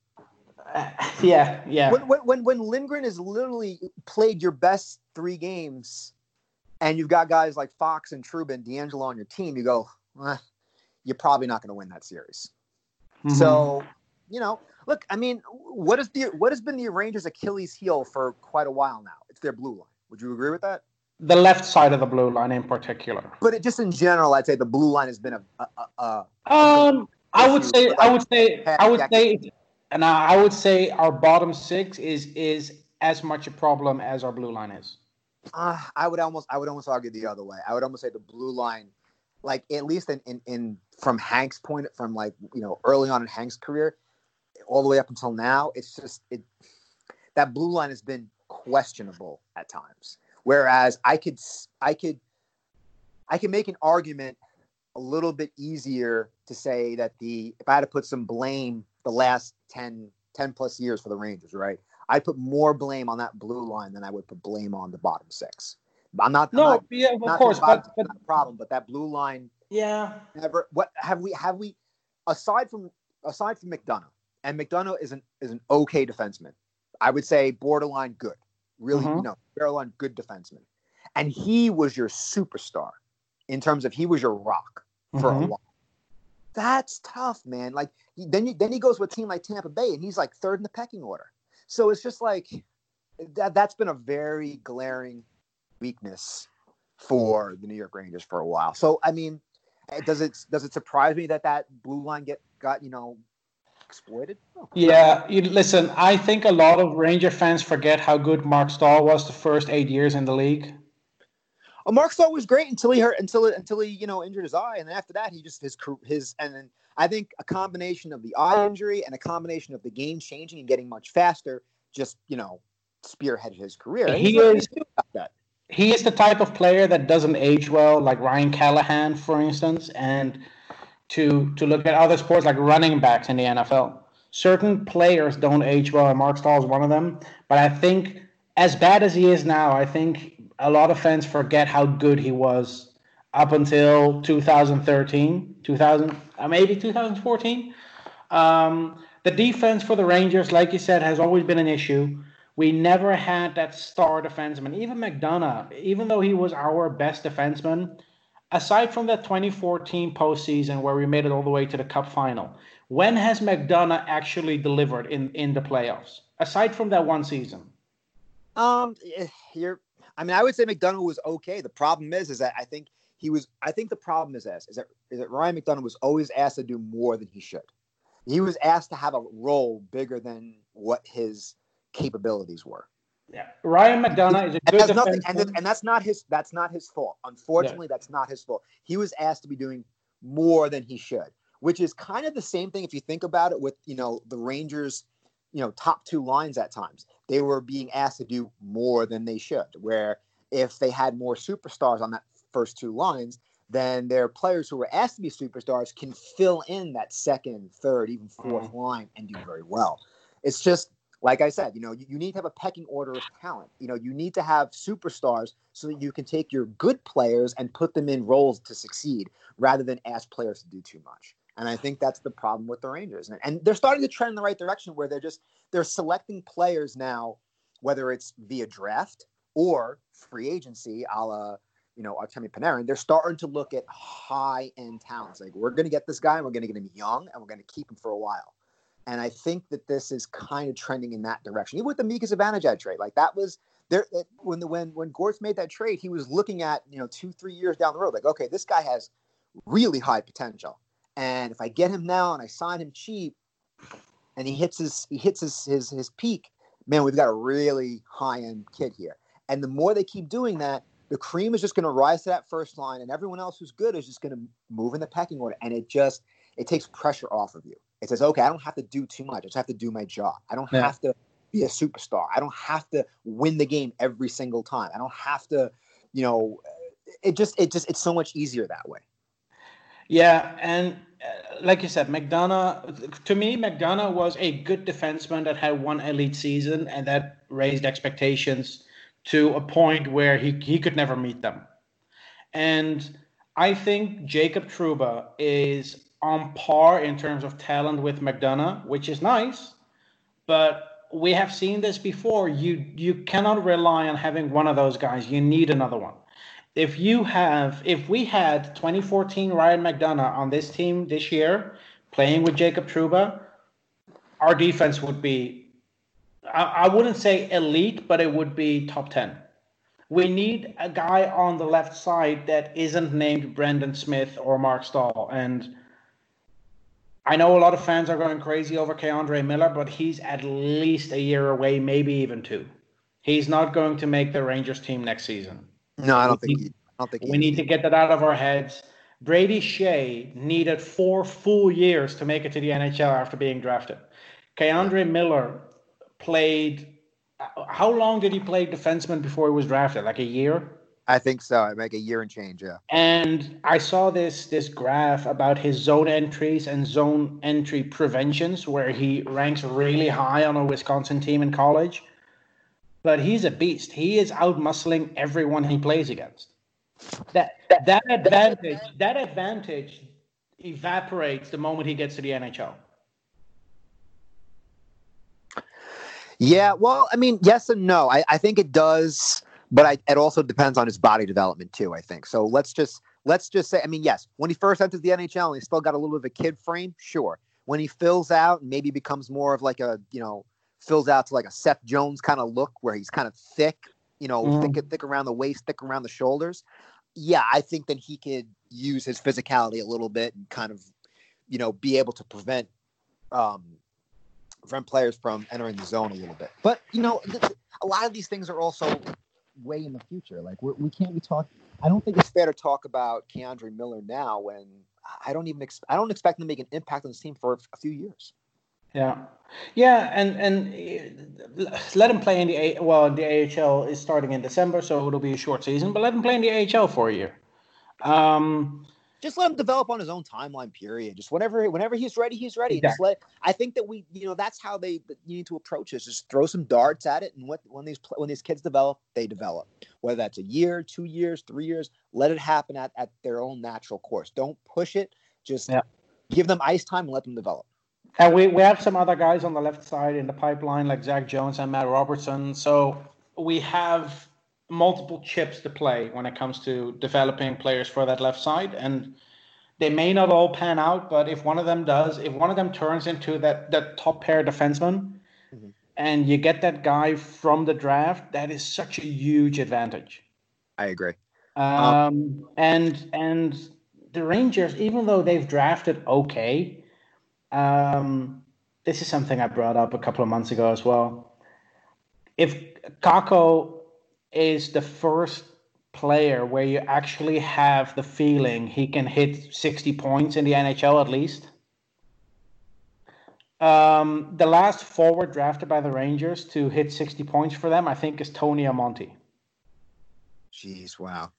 Yeah. When Lindgren has literally played your best 3 games, and you've got guys like Fox and Trouba and DeAngelo on your team, you go, you're probably not going to win that series. Mm-hmm. So, look, what has been the Rangers' Achilles heel for quite a while now? It's their blue line. Would you agree with that? The left side of the blue line in particular. But just in general, I'd say the blue line has been I would say our bottom six is as much a problem as our blue line is? I would almost argue the other way. I would almost say the blue line, like at least in from Hank's point, from like, you know, early on in Hank's career, all the way up until now, it's just that blue line has been questionable at times. Whereas I could make an argument a little bit easier to say that if I had to put some blame the last 10 plus years for the Rangers, right? I'd put more blame on that blue line than I would put blame on the bottom six. But not a problem. But that blue line, yeah. Never. What have we aside from McDonough, and McDonough is an okay defenseman. I would say borderline good, really, mm-hmm. Borderline good defenseman. And he was your superstar in terms of he was your rock for mm-hmm. a while. That's tough, man. Like then he goes with a team like Tampa Bay, and he's like third in the pecking order. So it's just like that's been a very glaring weakness for the New York Rangers for a while. So I mean, does it surprise me that blue line got exploited? Oh. Yeah, listen, I think a lot of Ranger fans forget how good Mark Stahl was the first 8 years in the league. Well, Mark Stahl was great until he hurt, until he injured his eye, and then after that, he just and then I think a combination of the eye injury and a combination of the game changing and getting much faster just spearheaded his career. He is the type of player that doesn't age well, like Ryan Callahan, for instance, and to look at other sports like running backs in the NFL. Certain players don't age well, and Mark Stahl is one of them. But I think as bad as he is now, I think a lot of fans forget how good he was up until 2014. The defense for the Rangers, like you said, has always been an issue. We never had that star defenseman. Even McDonough, even though he was our best defenseman, aside from that 2014 postseason where we made it all the way to the Cup final, when has McDonough actually delivered in the playoffs? Aside from that one season. I would say McDonough was okay. The problem is that I think the problem is that Ryan McDonough was always asked to do more than he should. He was asked to have a role bigger than what his capabilities were. Yeah, Ryan McDonough is a good defenseman, and that's not his fault. Unfortunately, That's not his fault. He was asked to be doing more than he should, which is kind of the same thing if you think about it with the Rangers, top two lines at times. They were being asked to do more than they should. Where if they had more superstars on that first two lines, then their players who were asked to be superstars can fill in that second, third, even fourth line and do very well. It's just like I said, you need to have a pecking order of talent. You need to have superstars so that you can take your good players and put them in roles to succeed rather than ask players to do too much. And I think that's the problem with the Rangers. And they're starting to trend in the right direction where they're selecting players now, whether it's via draft or free agency, a la, Artemi Panarin. They're starting to look at high-end talents. Like, we're going to get this guy, and we're going to get him young, and we're going to keep him for a while. And I think that this is kind of trending in that direction. Even with the Mika Zibanejad trade, like that was there when Gortz made that trade, he was looking at 2-3 years down the road, like, okay, this guy has really high potential, and if I get him now and I sign him cheap, and he hits his peak, man, we've got a really high end kid here. And the more they keep doing that, the cream is just going to rise to that first line, and everyone else who's good is just going to move in the pecking order, and it takes pressure off of you. It says, okay, I don't have to do too much. I just have to do my job. I don't have to be a superstar. I don't have to win the game every single time. I don't have to, it's so much easier that way. Yeah, and like you said, McDonough, to me, McDonough was a good defenseman that had one elite season, and that raised expectations to a point where he could never meet them. And I think Jacob Trouba is on par in terms of talent with McDonough, which is nice, but we have seen this before. You cannot rely on having one of those guys. You need another one. If we had 2014 Ryan McDonough on this team this year, playing with Jacob Trouba, our defense would be, I wouldn't say elite, but it would be top 10. We need a guy on the left side that isn't named Brendan Smith or Mark Stahl. And I know a lot of fans are going crazy over K'Andre Miller, but he's at least a year away, maybe even two. He's not going to make the Rangers team next season. No, I don't think. We need to get that out of our heads. Brady Skjei needed 4 full years to make it to the NHL after being drafted. K'Andre Miller played. How long did he play defenseman before he was drafted? Like a year? I think so. I make a year and change, yeah. And I saw this graph about his zone entries and zone entry preventions, where he ranks really high on a Wisconsin team in college. But he's a beast. He is out-muscling everyone he plays against. That advantage evaporates the moment he gets to the NHL. Yeah, well, I mean, yes and no. I think it does. But it also depends on his body development too, I think. So let's just say, I mean, yes, when he first enters the NHL and he's still got a little bit of a kid frame, sure. When he fills out and maybe becomes more of like a, you know, fills out to like a Seth Jones kind of look where he's kind of thick, you know, thick around the waist, thick around the shoulders. Yeah, I think that he could use his physicality a little bit and kind of, you know, be able to prevent players from entering the zone a little bit. But, you know, a lot of these things are also way in the future. Like we can't be talking. I don't think it's fair to talk about K'Andre Miller now when I don't expect him to make an impact on this team for a few years. Yeah, and let him play in the AHL is starting in December, so it'll be a short season. But let him play in the AHL for a year. Just let him develop on his own timeline. Period. Just whenever he's ready, he's ready. Exactly. I think that we, you know, that's how you need to approach this. Just throw some darts at it, and when these kids develop, they develop. Whether that's a year, 2 years, 3 years, let it happen at their own natural course. Don't push it. Just give them ice time and let them develop. And we have some other guys on the left side in the pipeline, like Zach Jones and Matt Robertson. So we have multiple chips to play when it comes to developing players for that left side, and they may not all pan out, but if one of them does, if one of them turns into that top pair defenseman, and you get that guy from the draft, that is such a huge advantage. I agree. And the Rangers, even though they've drafted okay, this is something I brought up a couple of months ago as well. If Kakko is the first player where you actually have the feeling he can hit 60 points in the NHL at least. The last forward drafted by the Rangers to hit 60 points for them, I think, is Tony Amonti. Jeez, wow.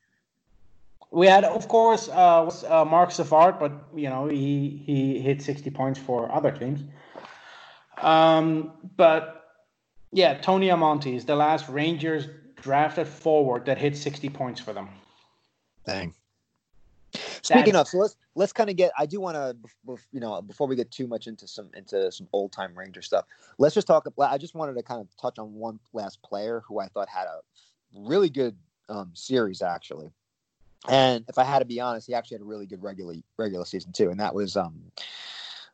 We had, of course, Mark Savard, but, you know, he hit 60 points for other teams. But, yeah, Tony Amonti is the last Rangers drafted forward that hit 60 points for them. Dang. Speaking of, so let's kind of get. I do want to, you know, before we get too much into some old time Ranger stuff. Let's just talk. I just wanted to kind of touch on one last player who I thought had a really good series actually, and if I had to be honest, he actually had a really good regular season too, and that was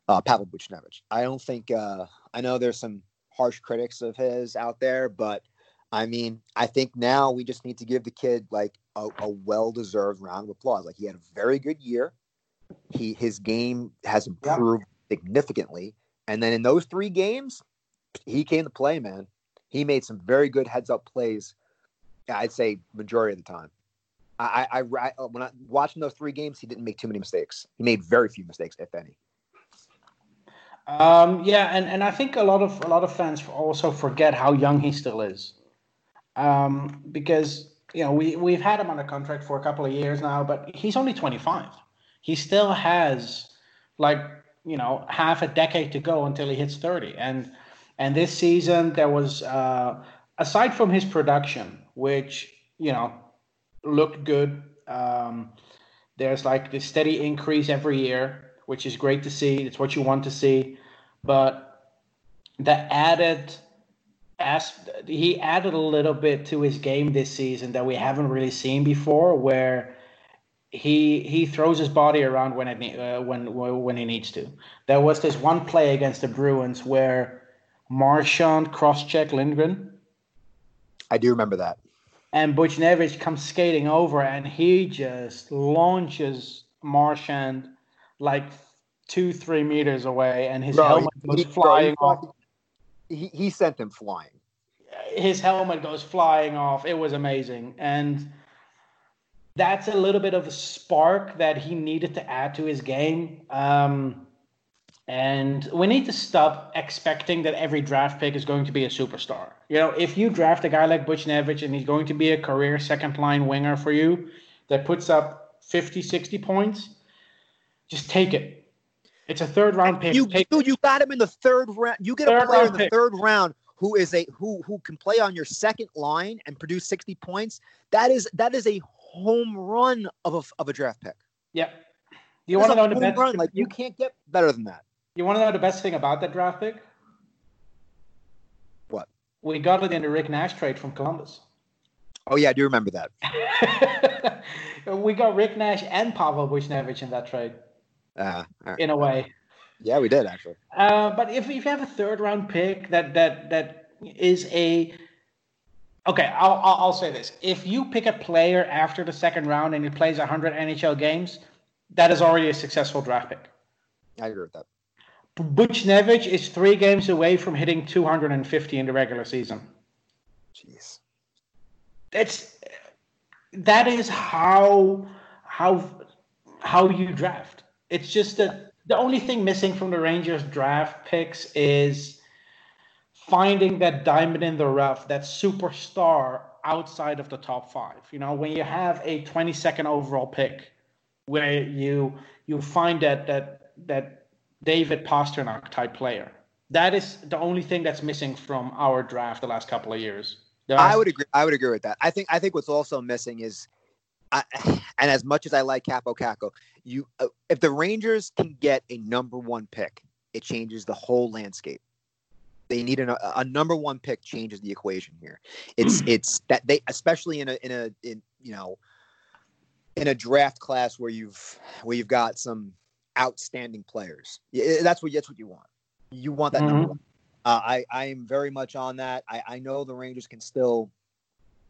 Pavel Buchnevich. I don't think. I know there's some harsh critics of his out there, but I mean, I think now we just need to give the kid like a well-deserved round of applause. Like he had a very good year. His game has improved significantly. And then in those 3 games, he came to play, man. He made some very good heads-up plays. I'd say majority of the time. When I watching those 3 games, he didn't make too many mistakes. He made very few mistakes, if any. And I think a lot of fans also forget how young he still is. Because, you know, we've had him under contract for a couple of years now, but he's only 25. He still has, like, you know, half a decade to go until he hits 30. And this season there was, aside from his production, which, you know, looked good, there's like this steady increase every year, which is great to see. It's what you want to see. But the added... he added a little bit to his game this season that we haven't really seen before, where he throws his body around when he needs to. There was this one play against the Bruins where Marchand cross-checked Lindgren. I do remember that. And Buchnevich comes skating over, and he just launches Marchand like 2-3 meters away, and his helmet was flying off. He sent him flying. his helmet goes flying off. It was amazing. And that's a little bit of a spark that he needed to add to his game. And we need to stop expecting that every draft pick is going to be a superstar. You know, if you draft a guy like Buchnevich and he's going to be a career second-line winger for you that puts up 50, 60 points, just take it. It's a third-round pick. You got him in the third round. You get a player in the third round who can play on your second line and produce 60 points. That is a home run of a draft pick. Yeah. You want to know the best run. Like, you can't get better than that. You want to know the best thing about that draft pick? What? We got it in the Rick Nash trade from Columbus. Oh, yeah, I do remember that. We got Rick Nash and Pavel Buchnevich in that trade. Right. In a way. Yeah, we did, actually. But if you have a third-round pick that is a... Okay, I'll say this. If you pick a player after the second round and he plays 100 NHL games... that is already a successful draft pick. I agree with that. Buchnevich is 3 games away from hitting 250 in the regular season. Jeez. That is how you draft. It's just that the only thing missing from the Rangers draft picks is finding that diamond in the rough, that superstar outside of the top 5. You know, when you have a 22nd overall pick, where you find that David Pasternak type player. That is the only thing that's missing from our draft the last couple of years. I would agree with that. I think what's also missing is, and as much as I like Kakko, if the Rangers can get a number 1 pick, it changes the whole landscape. They need a number 1 pick changes the equation here. It's that they, especially in a draft class where you've got some outstanding players. That's what you want. You want that number 1. I am very much on that. I know the Rangers can still,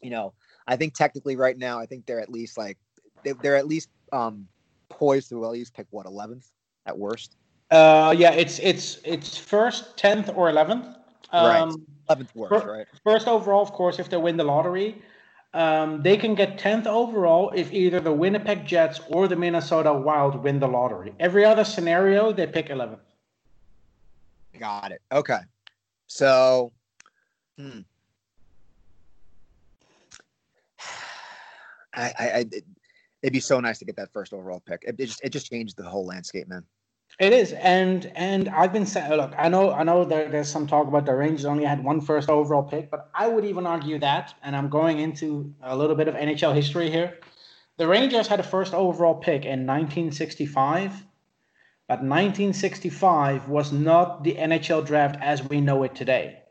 I think technically right now, I think they're at least poised to at least pick 11th at worst. It's first, 10th or 11th. Right. 11th worst, right? First overall, of course, if they win the lottery. They can get 10th overall if either the Winnipeg Jets or the Minnesota Wild win the lottery. Every other scenario, they pick 11th. Got it. Okay. So, it'd be so nice to get that first overall pick. It just changed the whole landscape, man. It is, and I've been saying, look, I know there's some talk about the Rangers only had one first overall pick, but I would even argue that, and I'm going into a little bit of NHL history here. The Rangers had a first overall pick in 1965, but 1965 was not the NHL draft as we know it today.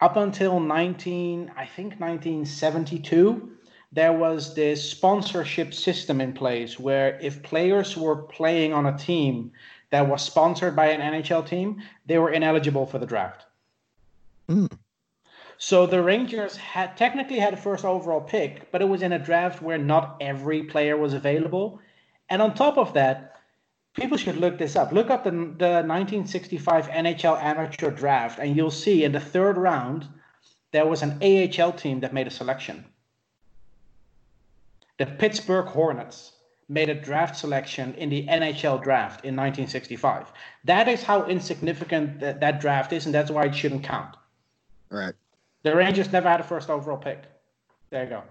Up until 1972, there was this sponsorship system in place where if players were playing on a team that was sponsored by an NHL team, they were ineligible for the draft. Mm. So the Rangers technically had a first overall pick, but it was in a draft where not every player was available. And on top of that, people should look this up. Look up the 1965 NHL amateur draft, and you'll see in the third round, there was an AHL team that made a selection. The Pittsburgh Hornets made a draft selection in the NHL draft in 1965. That is how insignificant that draft is, and that's why it shouldn't count. Right. The Rangers never had a first overall pick. There you go.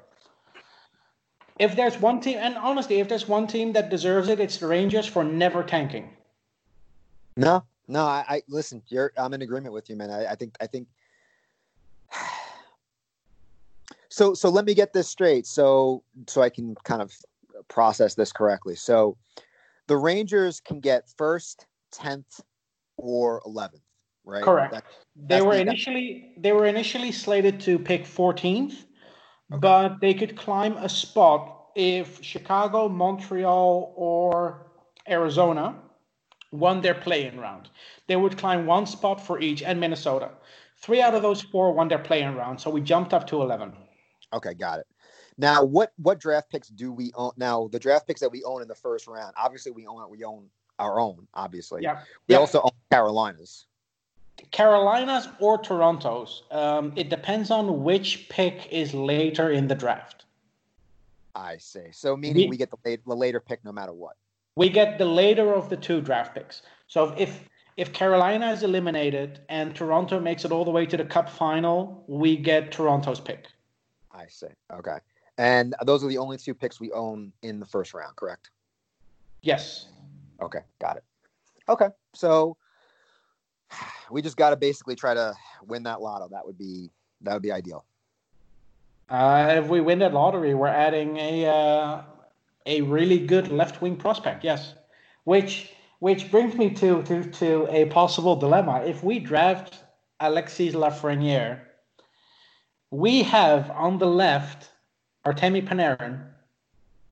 If there's one team, and honestly, if there's one team that deserves it, it's the Rangers for never tanking. No. I listen. I'm in agreement with you, man. I think. So let me get this straight so I can kind of process this correctly. So the Rangers can get first, 10th, or 11th, right? Correct. They were initially slated to pick 14th, okay, but they could climb a spot if Chicago, Montreal, or Arizona won their play-in round. They would climb one spot for each, and Minnesota. 3 out of those 4 won their play-in round, so we jumped up to 11. Okay, got it. Now, what draft picks do we own? Now, the draft picks that we own in the first round, obviously we own our own, obviously. Yeah. We also own Carolina's. Carolina's or Toronto's. It depends on which pick is later in the draft. I see. So meaning we get the later pick no matter what. We get the later of the two draft picks. So if Carolina is eliminated and Toronto makes it all the way to the Cup final, we get Toronto's pick. I see. Okay. And those are the only two picks we own in the first round, correct? Yes. Okay. Got it. Okay. So we just got to basically try to win that lotto. That would be ideal. If we win that lottery, we're adding a really good left-wing prospect. Yes. Which brings me to a possible dilemma. If we draft Alexis Lafreniere, we have on the left Artemi Panarin,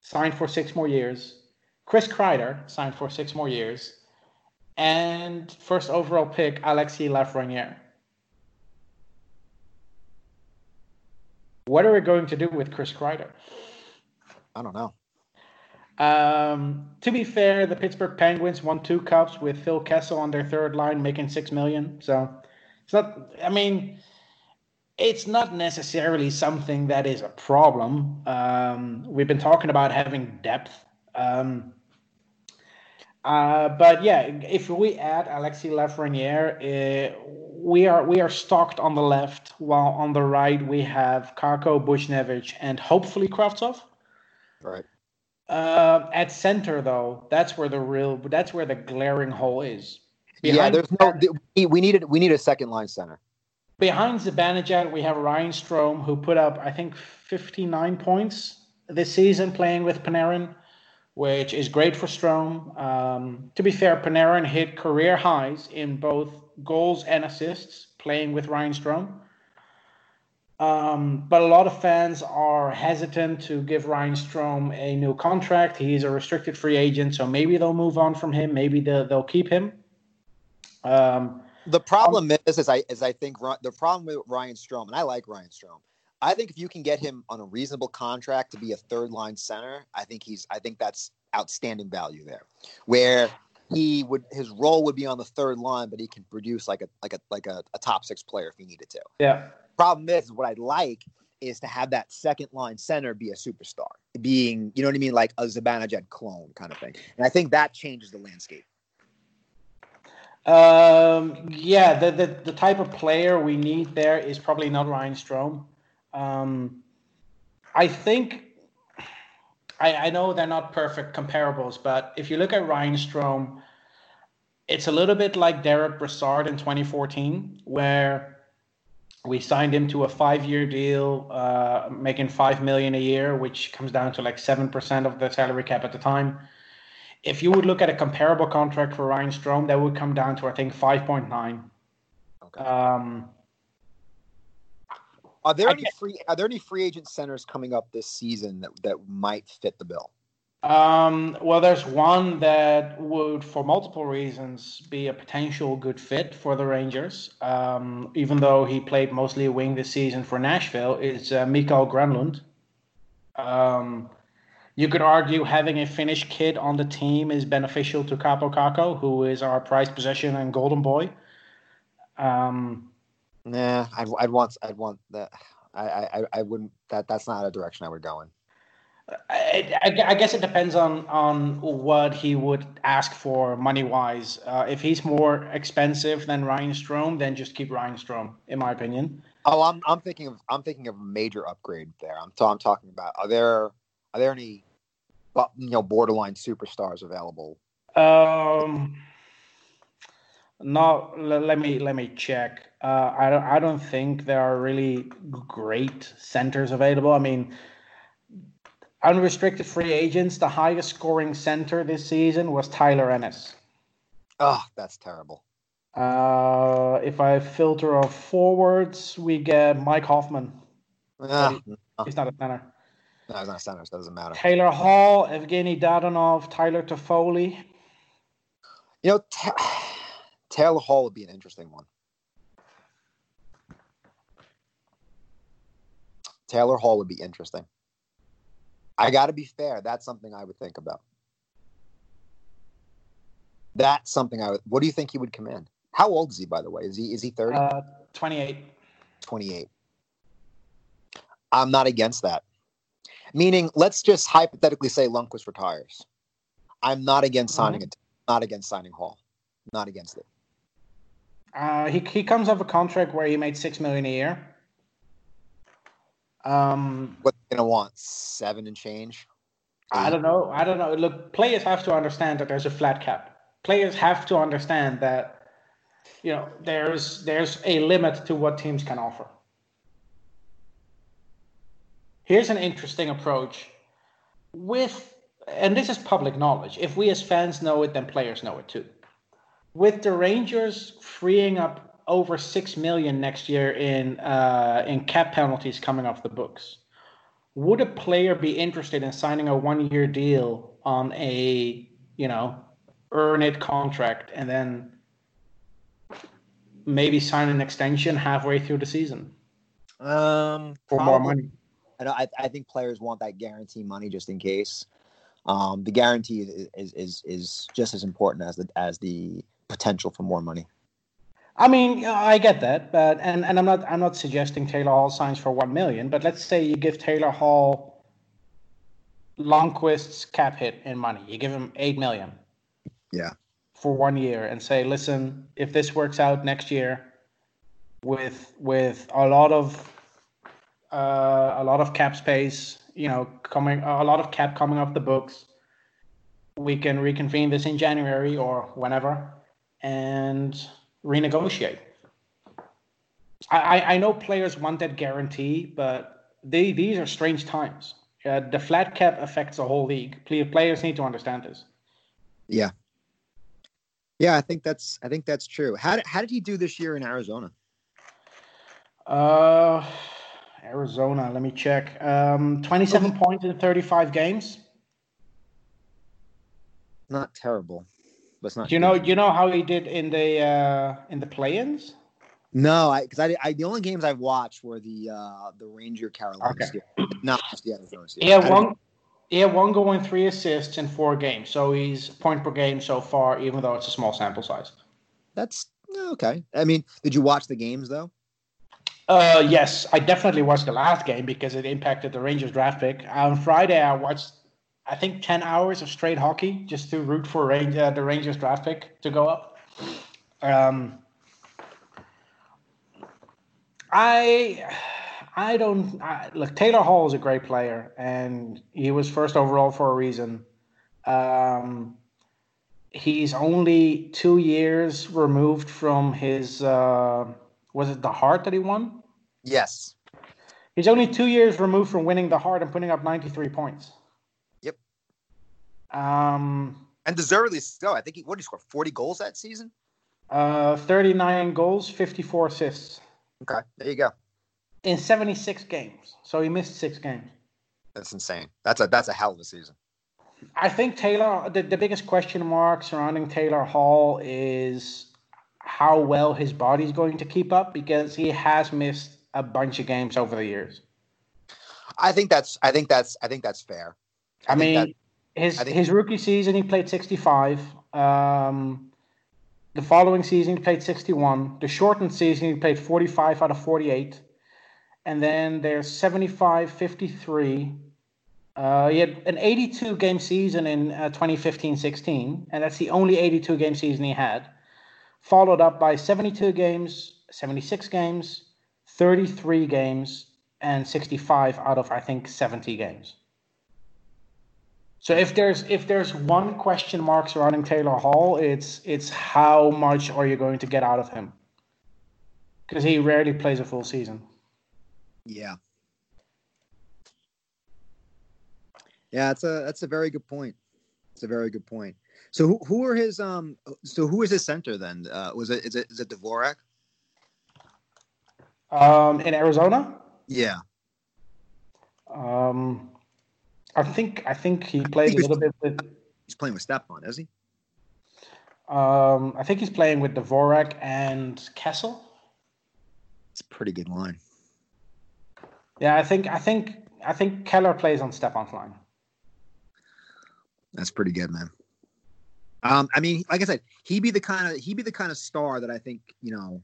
signed for 6 more years. Chris Kreider, signed for 6 more years. And first overall pick, Alexis Lafreniere. What are we going to do with Chris Kreider? I don't know. To be fair, the Pittsburgh Penguins won 2 cups with Phil Kessel on their third line, making $6 million. So it's not, I mean, it's not necessarily something that is a problem. We've been talking about having depth. But yeah, if we add Alexis Lafreniere, we are stocked on the left, while on the right we have Kakko, Buchnevich, and hopefully Kravtsov. Right. At center, though, that's where the glaring hole is. We need a second line center. Behind Zibanejad, we have Ryan Strome, who put up, I think, 59 points this season playing with Panarin, which is great for Strome. To be fair, Panarin hit career highs in both goals and assists playing with Ryan Strome. But a lot of fans are hesitant to give Ryan Strome a new contract. He's a restricted free agent, so maybe they'll move on from him. Maybe they'll keep him. The problem is I think the problem with Ryan Strome, and I like Ryan Strome. I think if you can get him on a reasonable contract to be a third line center, I think that's outstanding value there, where his role would be on the third line, but he can produce like a top 6 player if he needed to. Yeah. Problem is what I'd like is to have that second line center be a superstar, being, you know what I mean, like a Zibanejad clone kind of thing. And I think that changes the landscape. Yeah, the type of player we need there is probably not Ryan Strome. I know they're not perfect comparables, but if you look at Ryan Strome, it's a little bit like Derek Brassard in 2014, where we signed him to a 5-year deal, making $5 million a year, which comes down to like 7% of the salary cap at the time. If you would look at a comparable contract for Ryan Strome, that would come down to, I think, 5.9. Okay. Are there any free agent centers coming up this season that might fit the bill? Well, there's one that would, for multiple reasons, be a potential good fit for the Rangers. Even though he played mostly wing this season for Nashville, is Mikael Granlund. You could argue having a Finnish kid on the team is beneficial to Kaapo Kakko, who is our prized possession and golden boy. Nah, I'd want that. I wouldn't. That's not a direction I would go in. I guess it depends on what he would ask for money-wise. If he's more expensive than Ryan Strome, then just keep Ryan Strome, in my opinion. Oh, I'm thinking of a major upgrade there. I'm talking about are there any, you know, borderline superstars available? No, let me check. I don't think there are really great centers available. I mean, unrestricted free agents, the highest scoring center this season was Tyler Ennis. Oh, that's terrible. If I filter off forwards, we get Mike Hoffman. He's not a center. No, he's not a center, so it doesn't matter. Taylor Hall, Evgeny Dadonov, Tyler Toffoli. You know, Taylor Hall would be an interesting one. Taylor Hall would be interesting. I got to be fair. That's something I would think about. What do you think he would command? How old is he, by the way? Is he 30? 28. 28. I'm not against that. Meaning, let's just hypothetically say Lundqvist retires. I'm not against signing it. Not against signing Hall. Not against it. He comes off a contract where he made $6 million a year. What's he gonna want? 7 and change? 8? I don't know. Look, players have to understand that there's a flat cap. Players have to understand that, you know, there's a limit to what teams can offer. Here's an interesting approach with, and this is public knowledge. If we as fans know it, then players know it too. With the Rangers freeing up over $6 million next year in cap penalties coming off the books, would a player be interested in signing a 1-year deal on a, you know, earn it contract and then maybe sign an extension halfway through the season for more money? I think players want that guarantee money just in case. The guarantee is just as important as the potential for more money. I mean, I get that, but and I'm not suggesting Taylor Hall signs for $1 million, but let's say you give Taylor Hall Lundqvist's cap hit in money. You give him $8 million. Yeah. For 1 year, and say, listen, if this works out next year, with a lot of cap space, you know, coming off the books, we can reconvene this in January or whenever and renegotiate. I know players want that guarantee, but these are strange times. The flat cap affects the whole league. Players need to understand this. Yeah. Yeah, I think that's true. How did he do this year in Arizona? Arizona, let me check. 27 points in 35 games. Not terrible. But not. Do you know how he did in the play-ins? No, because I the only games I've watched were the Ranger Carolina series, not just the Arizona series. He had one goal and 3 assists in 4 games, so he's point per game so far, even though it's a small sample size. That's okay. I mean, did you watch the games though? Yes, I definitely watched the last game because it impacted the Rangers draft pick. On Friday, I watched, I think, 10 hours of straight hockey just to root for the Rangers draft pick to go up. Look, Taylor Hall is a great player, and he was first overall for a reason. He's only 2 years removed from his... was it the Hart that he won? Yes. He's only 2 years removed from winning the Hart and putting up 93 points. Yep. And deservedly so. I think what did he score? 40 goals that season? 39 goals, 54 assists. Okay, there you go. In 76 games. So he missed 6 games. That's insane. That's a hell of a season. I think Taylor, the biggest question mark surrounding Taylor Hall is how well his body's going to keep up, because he has missed a bunch of games over the years. I think that's fair. His rookie season he played 65. The following season he played 61. The shortened season he played 45 out of 48. And then there's 75, 53. He had an 82-game season in 2015-16, and that's the only 82-game season he had. Followed up by 72 games, 76 games, 33 games, and 65 out of, I think, 70 games. So if there's one question mark surrounding Taylor Hall, it's how much are you going to get out of him? Because he rarely plays a full season. Yeah. Yeah, that's a very good point. It's a very good point. So who are his So who is his center then? Is it Dvorak? In Arizona? Yeah. I think he played a little bit with. He's playing with Stepan, is he? I think he's playing with Dvorak and Kessel. It's a pretty good line. Yeah, I think Keller plays on Stepan's line. That's pretty good, man. I mean, like I said, he'd be the kind of star that I think, you know.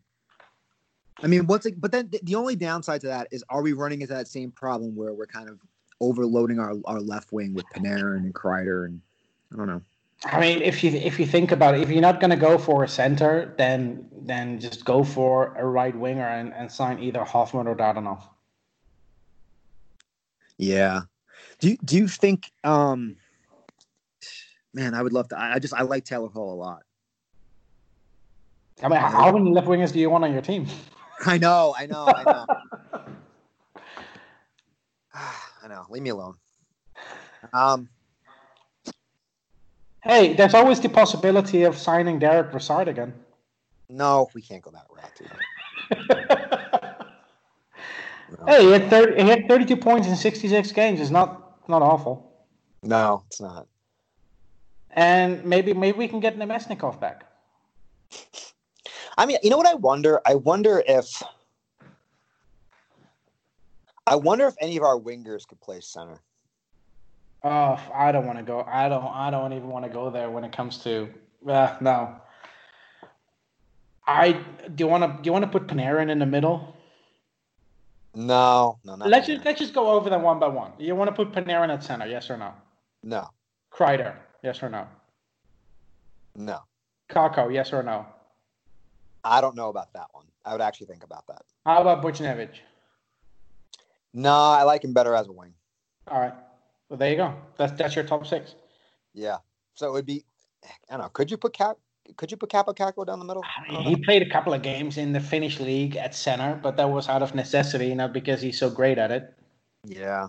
I mean, but then the only downside to that is, are we running into that same problem where we're kind of overloading our left wing with Panarin and Kreider, and I don't know. I mean, if you think about it, if you're not going to go for a center, then just go for a right winger and sign either Hoffman or Dardanov. Yeah. Do you think? Man, I would love to. I like Taylor Hall a lot. I mean, how many left wingers do you want on your team? I know. I know. Leave me alone. Hey, there's always the possibility of signing Derek Brassard again. No, we can't go that route. No. Hey, he had 32 points in 66 games. It's not awful. No, it's not. And maybe we can get Nemesnikov back. I mean, you know what I wonder? I wonder if any of our wingers could play center. Oh, I don't want to go. I don't even want to go there when it comes to. No. Do you want to put Panarin in the middle? No. Let's just go over them one by one. You want to put Panarin at center? Yes or no? No. Kreider? Yes or no? No. Kakko? Yes or no? I don't know about that one. I would actually think about that. How about Buchnevich? No, I like him better as a wing. All right. Well, there you go. That's your top six. Yeah. So it would be, I don't know. Could you put Kakko down the middle? He played a couple of games in the Finnish league at center, but that was out of necessity, not because he's so great at it. Yeah.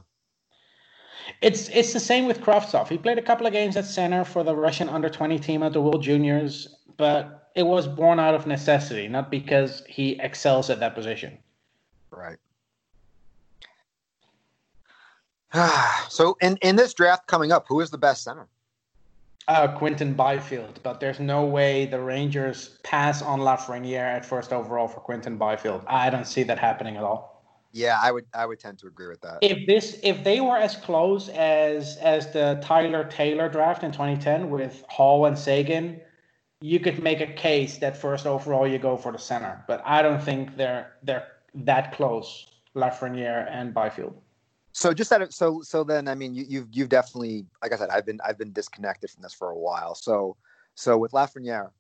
It's the same with Kravtsov. He played a couple of games at center for the Russian under-20 team at the World Juniors, but it was born out of necessity, not because he excels at that position. Right. So in this draft coming up, who is the best center? Quinton Byfield, but there's no way the Rangers pass on Lafreniere at first overall for Quinton Byfield. I don't see that happening at all. Yeah, I would tend to agree with that. If they were as close as the Tyler Taylor draft in 2010 with Hall and Sagan, you could make a case that first overall you go for the center. But I don't think they're that close, Lafreniere and Byfield. So just that. So then, I mean, you've definitely, like I said, I've been disconnected from this for a while. So with Lafreniere,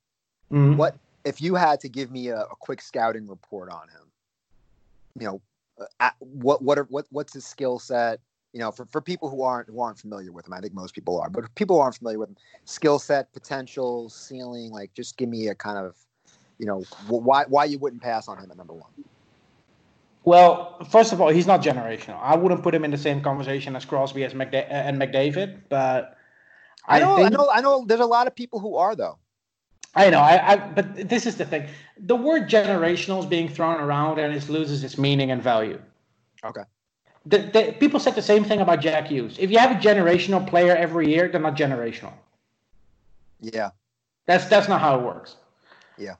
mm-hmm. What if you had to give me a quick scouting report on him? You know, what's his skill set? You know, for people who aren't familiar with him, I think most people are, but if people aren't familiar with him, skill set, potential, ceiling, like just give me a kind of, you know, why you wouldn't pass on him at number one. Well, first of all, he's not generational. I wouldn't put him in the same conversation as Crosby and McDavid, but I know. There's a lot of people who are though. I know. But this is the thing: the word "generational" is being thrown around, and it loses its meaning and value. Okay. People said the same thing about Jack Hughes. If you have a generational player every year, they're not generational. Yeah. That's not how it works. Yeah.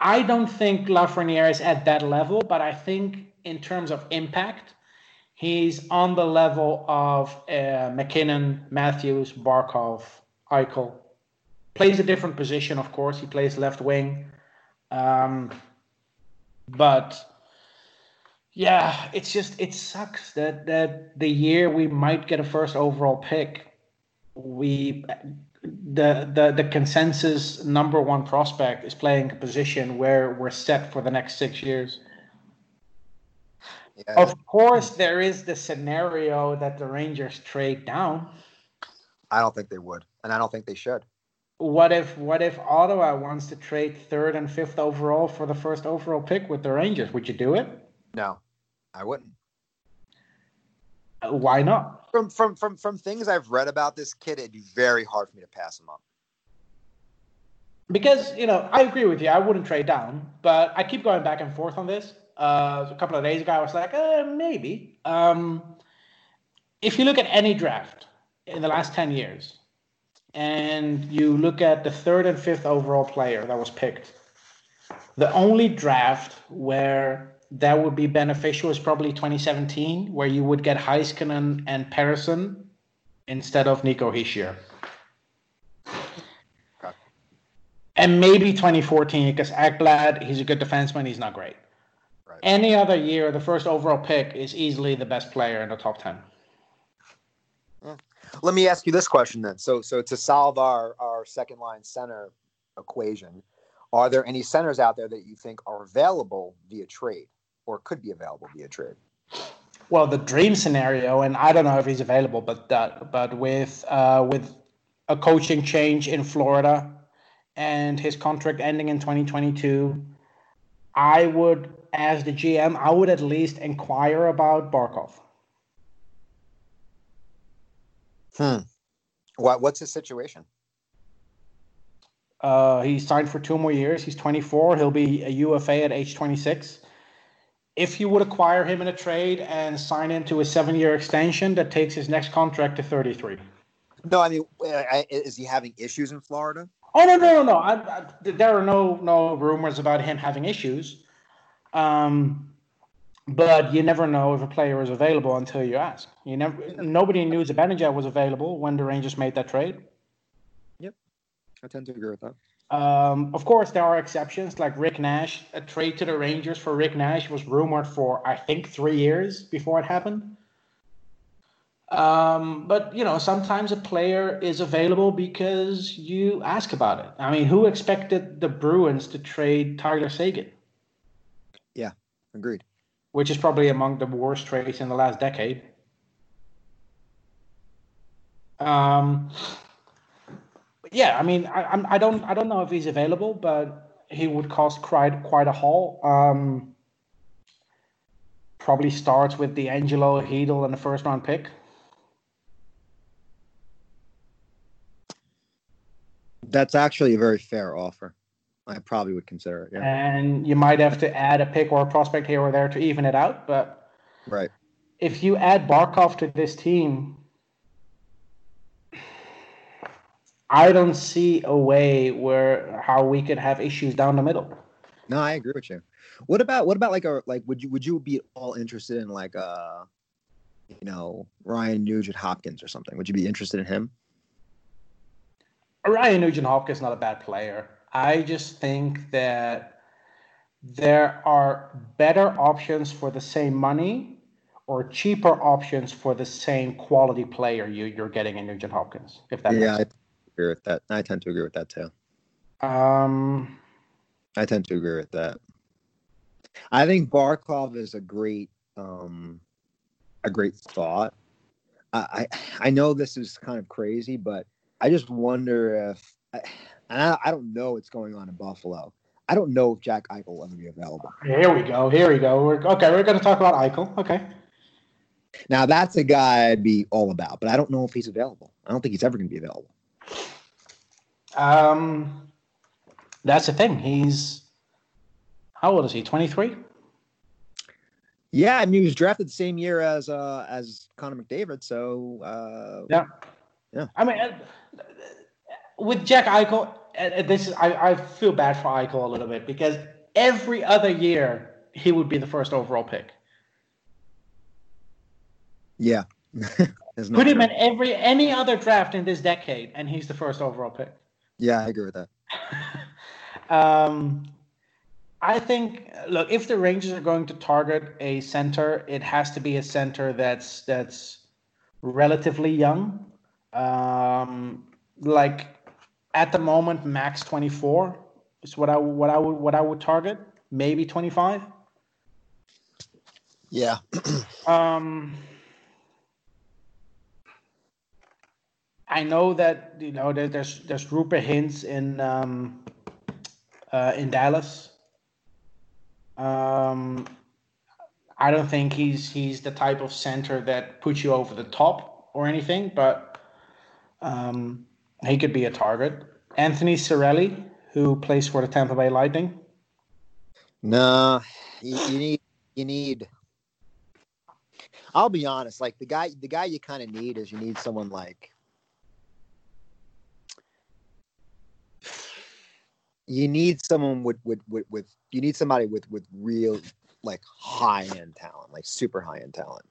I don't think Lafreniere is at that level, but I think in terms of impact, he's on the level of McKinnon, Matthews, Barkov, Eichel. Plays a different position, of course. He plays left wing. But, yeah, it's just it sucks that the year we might get a first overall pick, the consensus number one prospect is playing a position where we're set for the next 6 years. Yeah. Of course, there is the scenario that the Rangers trade down. I don't think they would, and I don't think they should. What if Ottawa wants to trade 3rd and 5th overall for the first overall pick with the Rangers? Would you do it? No, I wouldn't. Why not? From things I've read about this kid, it'd be very hard for me to pass him up. Because, you know, I agree with you. I wouldn't trade down, but I keep going back and forth on this. A couple of days ago, I was like, maybe. If you look at any draft in the last 10 years, and you look at the 3rd and 5th overall player that was picked, the only draft where that would be beneficial is probably 2017, where you would get Heiskanen and Patterson instead of Nico Hischier. And maybe 2014, because Ekblad, he's a good defenseman, he's not great. Right. Any other year, the first overall pick is easily the best player in the top 10. Let me ask you this question then. So to solve our second line center equation, are there any centers out there that you think are available via trade or could be available via trade? Well, the dream scenario, and I don't know if he's available, but with a coaching change in Florida and his contract ending in 2022, I would, as the GM, I would at least inquire about Barkov. What's his situation? He signed for 2 more years. He's 24. He'll be a UFA at age 26. If you would acquire him in a trade and sign into a 7-year extension, that takes his next contract to 33. No, I mean, is he having issues in Florida? Oh, no. There are no rumors about him having issues. But you never know if a player is available until you ask. Nobody knew Zibanejad was available when the Rangers made that trade. Yep, I tend to agree with that. Of course, there are exceptions like Rick Nash. A trade to the Rangers for Rick Nash was rumored for, I think, 3 years before it happened. But, you know, sometimes a player is available because you ask about it. I mean, who expected the Bruins to trade Tyler Seguin? Yeah, agreed. Which is probably among the worst trades in the last decade. Yeah, I mean, I don't know if he's available, but he would cost quite a haul. Probably starts with D'Angelo Heedle and the first round pick. That's actually a very fair offer. I probably would consider it. Yeah. And you might have to add a pick or a prospect here or there to even it out. But right, if you add Barkov to this team, I don't see a way how we could have issues down the middle. No, I agree with you. What about would you be all interested in Ryan Nugent-Hopkins or something? Would you be interested in him? Ryan Nugent-Hopkins is not a bad player. I just think that there are better options for the same money or cheaper options for the same quality player you're getting in Nugent Hopkins, if that makes sense. I agree with that. I tend to agree with that too. I tend to agree with that. I think Barkov is a great thought. I know this is kind of crazy, but I just wonder if I don't know what's going on in Buffalo. I don't know if Jack Eichel will ever be available. Here we go. We're going to talk about Eichel. Okay. Now, that's a guy I'd be all about, but I don't know if he's available. I don't think he's ever going to be available. That's the thing. He's – how old is he, 23? Yeah, I mean, he was drafted the same year as Connor McDavid, so Yeah. I mean with Jack Eichel, I feel bad for Eichel a little bit because every other year he would be the first overall pick. Yeah. Put him in any other draft in this decade, and he's the first overall pick. Yeah, I agree with that. I think, look, if the Rangers are going to target a center, it has to be a center that's relatively young. At the moment, max 24 is what I would target. Maybe 25. Yeah. I know that there's Rupert Hintz in Dallas. I don't think he's the type of center that puts you over the top or anything, but he could be a target. Anthony Cirelli, who plays for the Tampa Bay Lightning. No, you need. I'll be honest. Like the guy you kind of need is someone like. You need someone with you need somebody with real high-end talent, super high-end talent.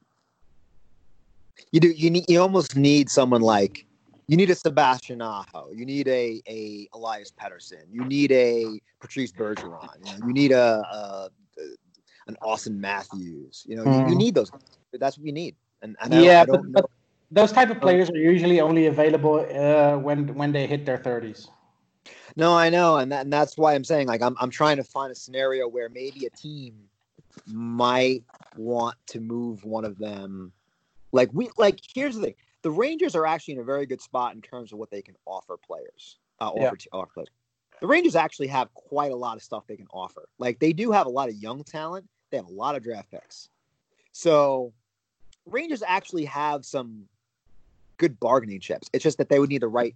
You almost need someone like You need a Sebastian Aho. You need a Elias Pettersson. You need a Patrice Bergeron. You need an Austin Matthews. You know, you need those. That's what you need. And I don't know. Those type of players are usually only available when they hit their 30s. No, I know, and that's why I'm saying, like, I'm trying to find a scenario where maybe a team might want to move one of them. Here's the thing: the Rangers are actually in a very good spot in terms of what they can offer players. Offer players. The Rangers actually have quite a lot of stuff they can offer. Like, they do have a lot of young talent. They have a lot of draft picks. So Rangers actually have some good bargaining chips. It's just that they would need the right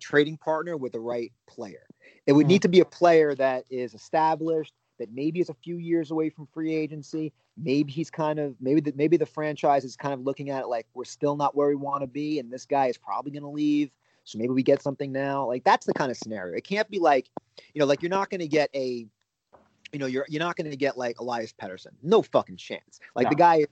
trading partner with the right player. It would need to be a player that is established, that maybe is a few years away from free agency. Maybe he's kind of, maybe the franchise is kind of looking at it like, we're still not where we want to be, and this guy is probably going to leave, so maybe we get something now. Like, that's the kind of scenario. It can't be like, you know, like, you're not going to get a, you know, you're not going to get like Elias Pettersson. No fucking chance. Like, the guy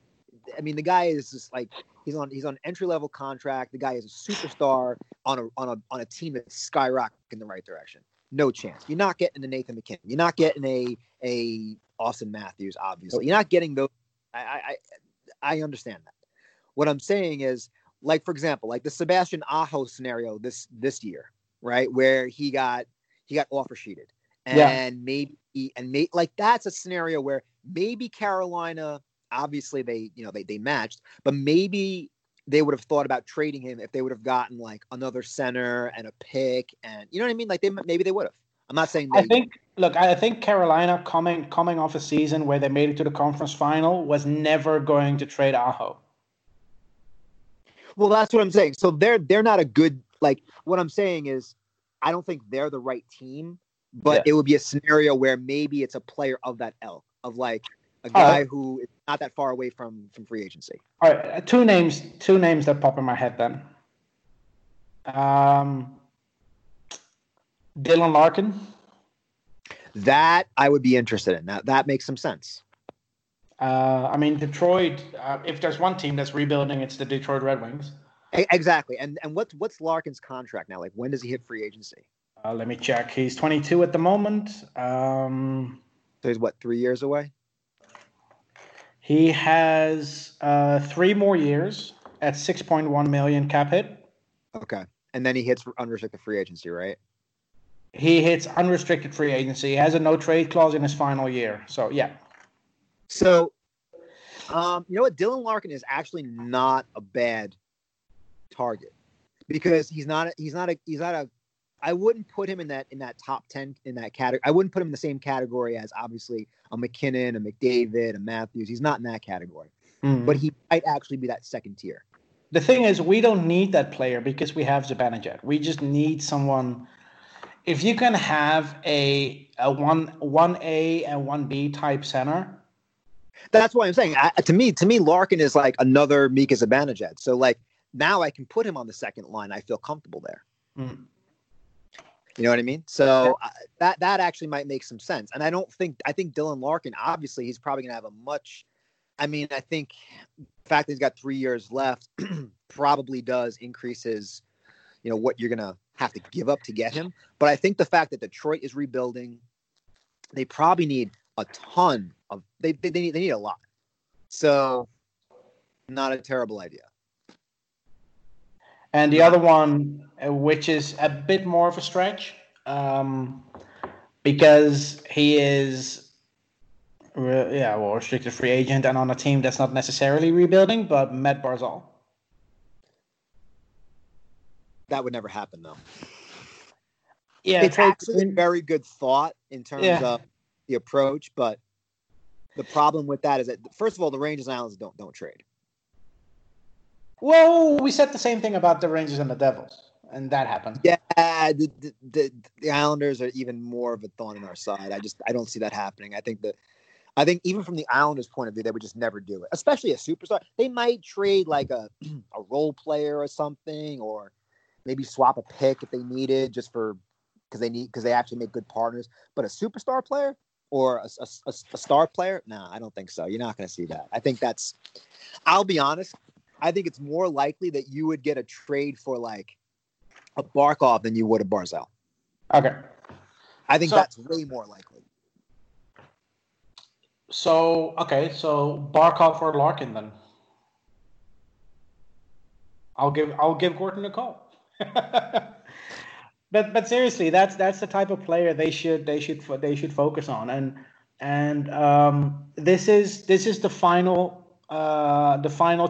is just like, he's on an entry-level contract. The guy is a superstar on a team that's skyrocketing in the right direction. No chance. You're not getting a Nathan McKinnon. You're not getting a Austin Matthews, obviously. You're not getting those. I understand that. What I'm saying is, like, for example, like the Sebastian Aho scenario this year, right, where he got offer sheeted, and maybe like, that's a scenario where maybe Carolina, obviously they matched, but maybe they would have thought about trading him if they would have gotten like another center and a pick, and you know what I mean? Like, maybe they would have. I'm not saying they... I think Carolina coming off a season where they made it to the conference final was never going to trade Aho. Well, that's what I'm saying. So they're not a good, like, what I'm saying is, I don't think they're the right team, but it would be a scenario where maybe it's a player of that ilk, of like a guy who is not that far away from free agency. All right, two names that pop in my head then. Dylan Larkin. That I would be interested in. That makes some sense. I mean, Detroit, if there's one team that's rebuilding, it's the Detroit Red Wings. Exactly. And what's Larkin's contract now? Like, when does he hit free agency? Let me check. He's 22 at the moment. So he's, 3 years away? He has 3 more years at $6.1 million cap hit. Okay. And then he hits unrestricted free agency, right? He hits unrestricted free agency. He has a no-trade clause in his final year. So, yeah. So, you know what? Dylan Larkin is actually not a bad target, because he's not a I wouldn't put him in that top 10 in that category. I wouldn't put him in the same category as, obviously, a McKinnon, a McDavid, a Matthews. He's not in that category. Mm-hmm. But he might actually be that second tier. The thing is, we don't need that player because we have Zibanejad. We just need someone. If you can have a 1A and 1B type center. That's why I'm saying. To me, Larkin is like another Mika Zibanejad. So, like, now I can put him on the second line. I feel comfortable there. Mm. You know what I mean? So that actually might make some sense. And I think Dylan Larkin, obviously, he's probably going to have I think the fact that he's got 3 years left probably does increase his, you know, what you're going to have to give up to get him. But I think the fact that Detroit is rebuilding, they probably need a ton of, they need a lot. So, not a terrible idea. And the other one, which is a bit more of a stretch, because he is restricted free agent and on a team that's not necessarily rebuilding, but Matt Barzal. That would never happen, though. Yeah, it's actually a very good thought in terms of the approach, but the problem with that is that, first of all, the Rangers and Islanders don't trade. Well, we said the same thing about the Rangers and the Devils, and that happened. Yeah, the Islanders are even more of a thorn in our side. I don't see that happening. I think even from the Islanders' point of view, they would just never do it, especially a superstar. They might trade like a role player or something, or maybe swap a pick if they needed, just for because they actually make good partners. But a superstar player or a star player, no, I don't think so. You're not going to see that. I think that's. I'll be honest. I think it's more likely that you would get a trade for like a Barkov than you would a Barzal. Okay. I think that's way more likely. So, okay. So Barkov or Larkin then. I'll give Gorton a call. But seriously, that's the type of player they should focus on, and this is the final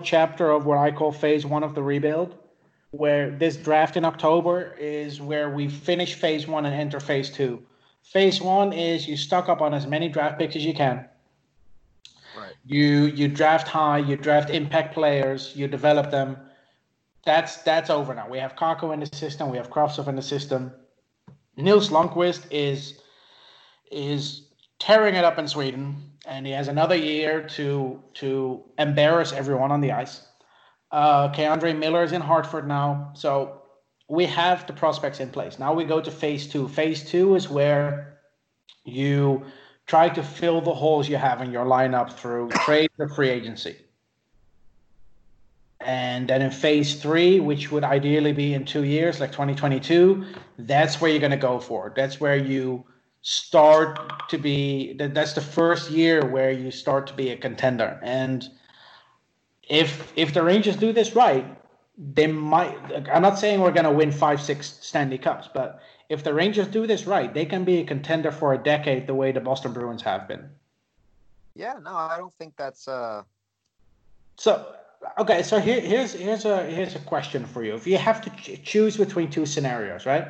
chapter of what I call phase one of the rebuild, where this draft in October is where we finish phase one and enter phase two. Phase one is you stock up on as many draft picks as you can. Right. You draft high, you draft impact players, you develop them. That's over now. We have Kakko in the system. We have Kravtsov in the system. Nils Lundqvist is tearing it up in Sweden, and he has another year to embarrass everyone on the ice. Keandre Miller is in Hartford now, so we have the prospects in place. Now we go to phase two. Phase two is where you try to fill the holes you have in your lineup through trade or free agency. And then in phase three, which would ideally be in 2 years, like 2022, that's where you're going to go for it. That's where you start to be. That's the first year where you start to be a contender. And if the Rangers do this right, they might. I'm not saying we're going to win 5, 6 Stanley Cups, but if the Rangers do this right, they can be a contender for a decade, the way the Boston Bruins have been. Yeah, no, I don't think that's. So. Okay, so here's a question for you. If you have to choose between two scenarios, right?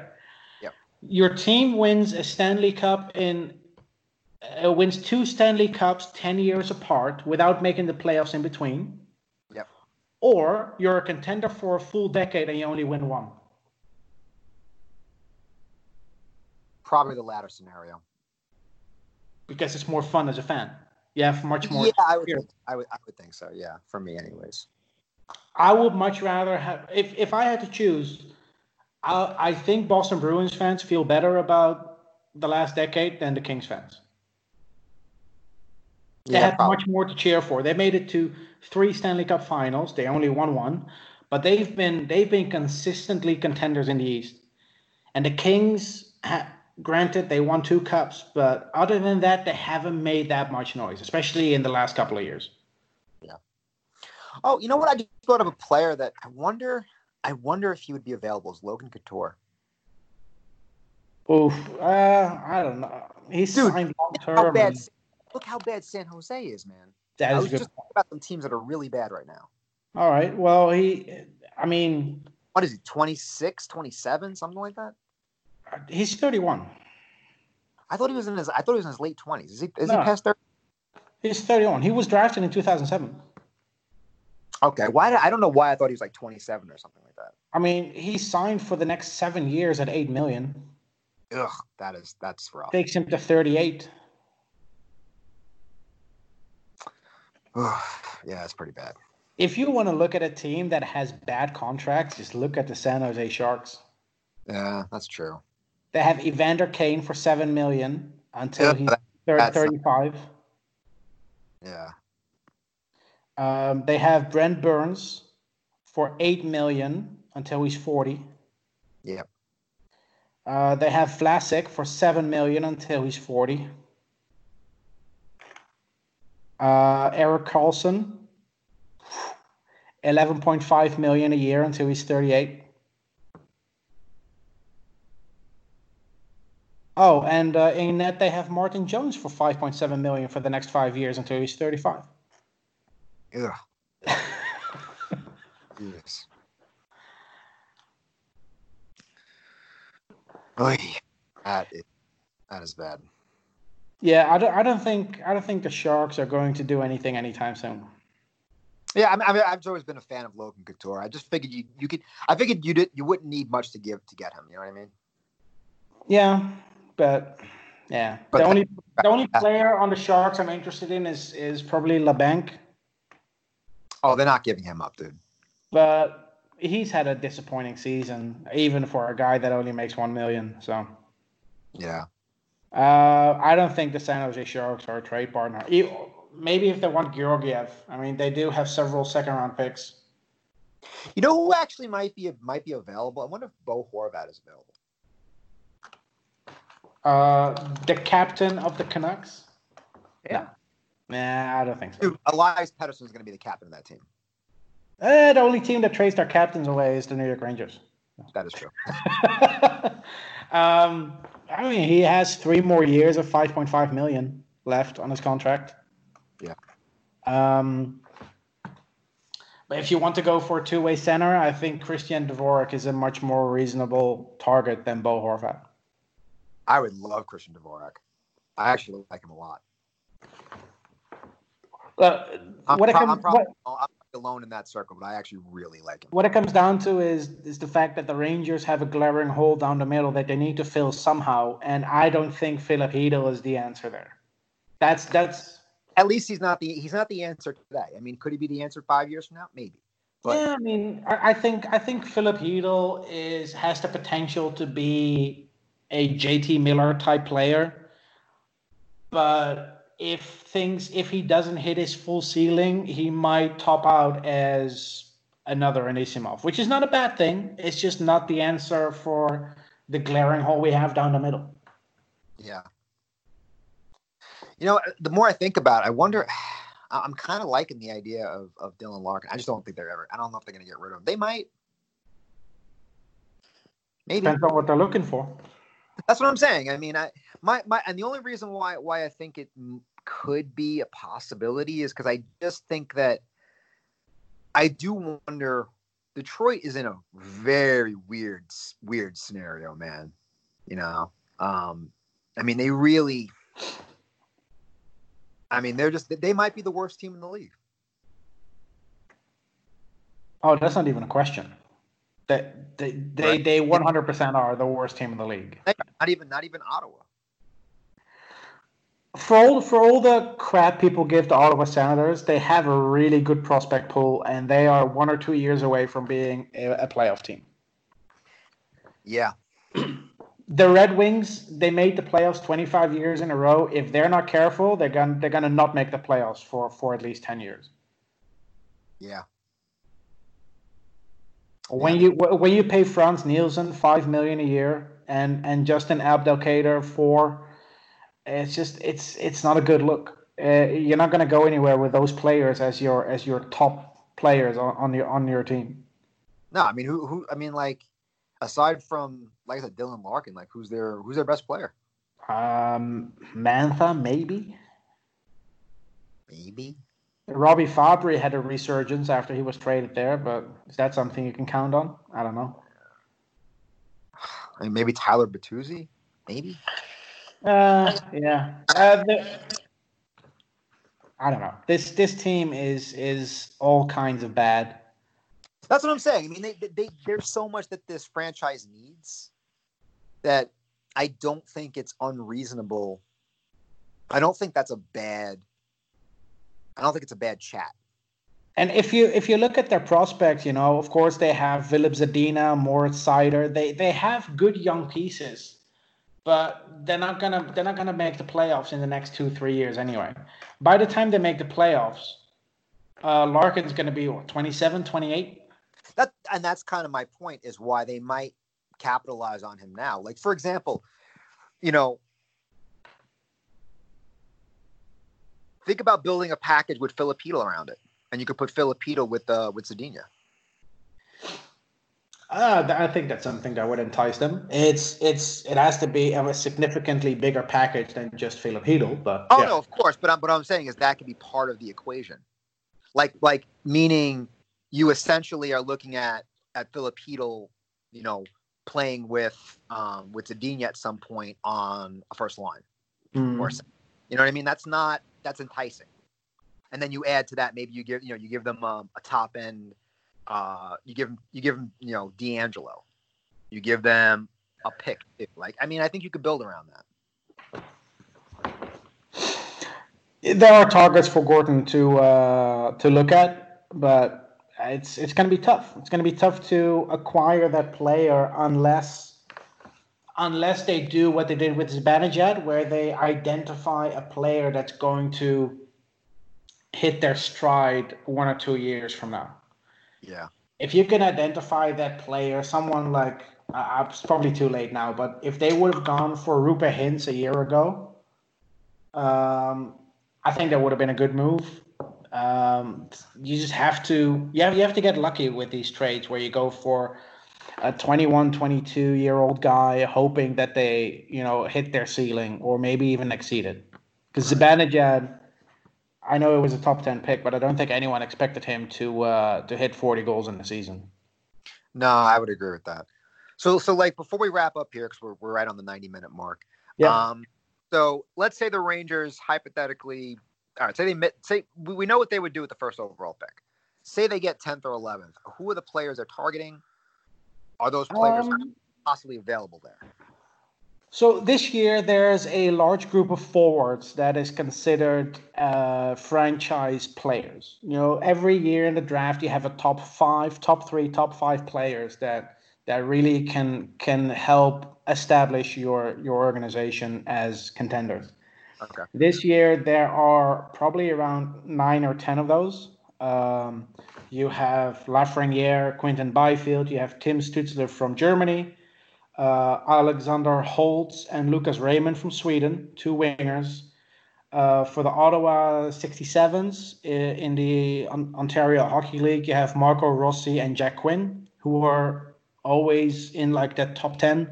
Yep. Your team wins a Stanley Cup wins two Stanley Cups 10 years apart without making the playoffs in between. Yep. Or you're a contender for a full decade and you only win one. Probably the latter scenario. Because it's more fun as a fan. Yeah, for much more. Yeah, I would think so. Yeah, for me, anyways. I would much rather have. If I had to choose, I think Boston Bruins fans feel better about the last decade than the Kings fans. They had probably much more to cheer for. They made it to 3 Stanley Cup finals. They only won one, but they've been consistently contenders in the East. And the Kings Granted, they won 2 cups, but other than that, they haven't made that much noise, especially in the last couple of years. Yeah. Oh, you know what? I just thought of a player that I wonder if he would be available. Is Logan Couture? Oof. I don't know. He's signed long term. Look how bad San Jose is, man. That is just talking about some teams that are really bad right now. All right. Well, what is he? 26, 27, something like that. He's 31. I thought he was in his late 20s. Is he past 30? He's 31. He was drafted in 2007. Okay. Why? I don't know why I thought he was like 27 or something like that. I mean, he signed for the next 7 years at $8 million. Ugh, that's rough. Takes him to 38. Ugh, yeah, that's pretty bad. If you want to look at a team that has bad contracts, just look at the San Jose Sharks. Yeah, that's true. They have Evander Kane for $7 million until he's 35. Yeah. They have Brent Burns for $8 million until he's 40. Yep. They have Vlasic for $7 million until he's 40. Erik Karlsson, $11.5 million a year until he's 38. Oh, and in net they have Martin Jones for $5.7 million for the next 5 years until he's 35. Yeah. Yes. Oy, that is bad. Yeah, I don't think the Sharks are going to do anything anytime soon. Yeah, I mean, I've always been a fan of Logan Couture. I just figured you wouldn't need much to give to get him. You know what I mean? Yeah. But the only player on the Sharks I'm interested in is probably LeBanc. Oh, they're not giving him up, dude. But he's had a disappointing season, even for a guy that only makes $1 million. So, yeah. I don't think the San Jose Sharks are a trade partner. Maybe if they want Georgiev. I mean, they do have several second-round picks. You know who actually might be available? I wonder if Bo Horvat is available. The captain of the Canucks? Yeah. Nah, I don't think so. Dude, Elias Pettersson is going to be the captain of that team. The only team that traced our captains away is the New York Rangers. That is true. I mean, he has 3 more years of $5.5 million left on his contract. Yeah. But if you want to go for a two-way center, I think Christian Dvorak is a much more reasonable target than Bo Horvat. I would love Christian Dvorak. I actually like him a lot. I'm alone in that circle, but I actually really like him. What it comes down to is the fact that the Rangers have a glaring hole down the middle that they need to fill somehow, and I don't think Philip Hedl is the answer there. That's at least he's not the answer today. I mean, could he be the answer 5 years from now? Maybe. But yeah, I mean, I think Philip Hedl has the potential to be a JT Miller type player, but if he doesn't hit his full ceiling, he might top out as another Anisimov, which is not a bad thing. It's just not the answer for the glaring hole we have down the middle. Yeah. You know, the more I think about it, I wonder, I'm kind of liking the idea of Dylan Larkin. I just don't think I don't know if they're going to get rid of him. They might. Maybe. Depends on what they're looking for. That's what I'm saying. I mean, and the only reason why I think it could be a possibility is because I just think that I do wonder. Detroit is in a very weird scenario, man. You know, I mean, they really. I mean, they might be the worst team in the league. Oh, that's not even a question. That they 100% are the worst team in the league. Not even Ottawa. For all the crap people give the Ottawa Senators, they have a really good prospect pool, and they are 1 or 2 years away from being a playoff team. Yeah. The Red Wings, they made the playoffs 25 years in a row. If they're not careful, they're gonna not make the playoffs for at least 10 years. Yeah. When you pay Franz Nielsen $5 million a year and Justin Abdelkader $4 million, it's not a good look. You're not going to go anywhere with those players as your top players on your team. No, I mean who I mean, like, aside from, like I said, Dylan Larkin, like who's their best player? Mantha, maybe. Robbie Fabry had a resurgence after he was traded there, but is that something you can count on? I don't know. I mean, maybe Tyler Bertuzzi? Maybe? Yeah. I don't know. This team is all kinds of bad. That's what I'm saying. I mean, there's so much that this franchise needs that I don't think it's unreasonable. I don't think it's a bad chat. And if you look at their prospects, you know, of course they have Filip Zadina, Moritz Seider. They have good young pieces, but they're not gonna make the playoffs in the next 2-3 years anyway. By the time they make the playoffs, Larkin's gonna be 27, 28. That's kind of my point, is why they might capitalize on him now. Like, for example, you know, think about building a package with Philip Hedl around it, and you could put Philip Hedl with Zadina. I think that's something that would entice them. It has to be a significantly bigger package than just Philip Hedl, but yeah. Oh no, of course. But what I'm saying is that could be part of the equation. Like meaning you essentially are looking at Philip Hedl, you know, playing with Zadina at some point on a first line, or something. You know what I mean? That's enticing, and then you add to that, maybe you give them a top end, you give them D'Angelo, you give them a pick. Like, I mean, I think you could build around that. There are targets for Gorton to look at, but it's going to be tough. It's going to be tough to acquire that player unless they do what they did with Zibanejad, where they identify a player that's going to hit their stride 1 or 2 years from now. Yeah. if you can identify that player, someone like, it's probably too late now, but if they would have gone for Roope Hintz a year ago, I think that would have been a good move. You just have to, you have to get lucky with these trades where you go for a 21, 22-year-old guy hoping that they, you know, hit their ceiling or maybe even exceed it. Because Zibanejad, I know it was a top 10 pick, but I don't think anyone expected him to hit 40 goals in the season. No, I would agree with that. So like before we wrap up here, because we're right on the 90-minute mark. Yeah. So let's say the Rangers hypothetically, all right, we know what they would do with the first overall pick. Say they get 10th or 11th. Who are the players they're targeting? Are those players possibly available there? So this year, there's a large group of forwards that is considered franchise players. You know, every year in the draft, you have a top 3, top 5 players that really can help establish your organization as contenders. Okay. This year, there are probably around 9 or 10 of those. You have Lafreniere, Quinton Byfield. You have Tim Stützle from Germany. Alexander Holtz and Lucas Raymond from Sweden, two wingers. For the Ottawa 67s in the Ontario Hockey League, you have Marco Rossi and Jack Quinn, who are always in like that top 10.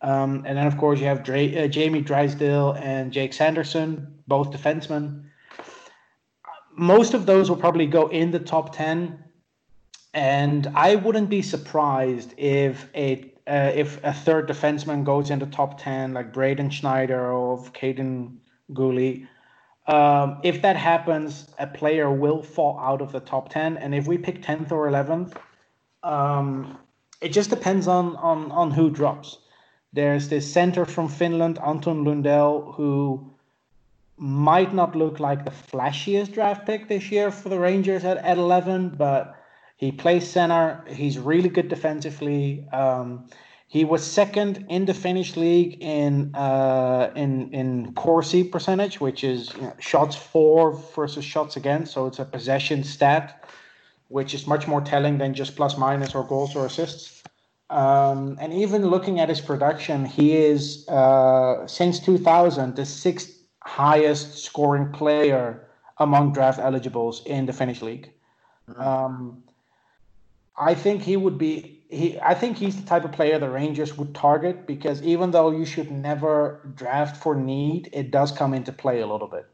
And then, of course, you have Jamie Drysdale and Jake Sanderson, both defensemen. Most of those will probably go in the top 10. And I wouldn't be surprised if a third defenseman goes in the top 10, like Braden Schneider or Caden Gooley. If that happens, a player will fall out of the top 10. And if we pick 10th or 11th, it just depends on who drops. There's this center from Finland, Anton Lundell, who might not look like the flashiest draft pick this year for the Rangers at 11, but he plays center. He's really good defensively. He was second in the Finnish league in Corsi percentage, which is shots for versus shots against. So it's a possession stat, which is much more telling than just plus minus or goals or assists. And even looking at his production, he is since 2000 the sixth highest scoring player among draft eligibles in the Finnish league. Mm-hmm. I think he's the type of player the Rangers would target because even though you should never draft for need, it does come into play a little bit.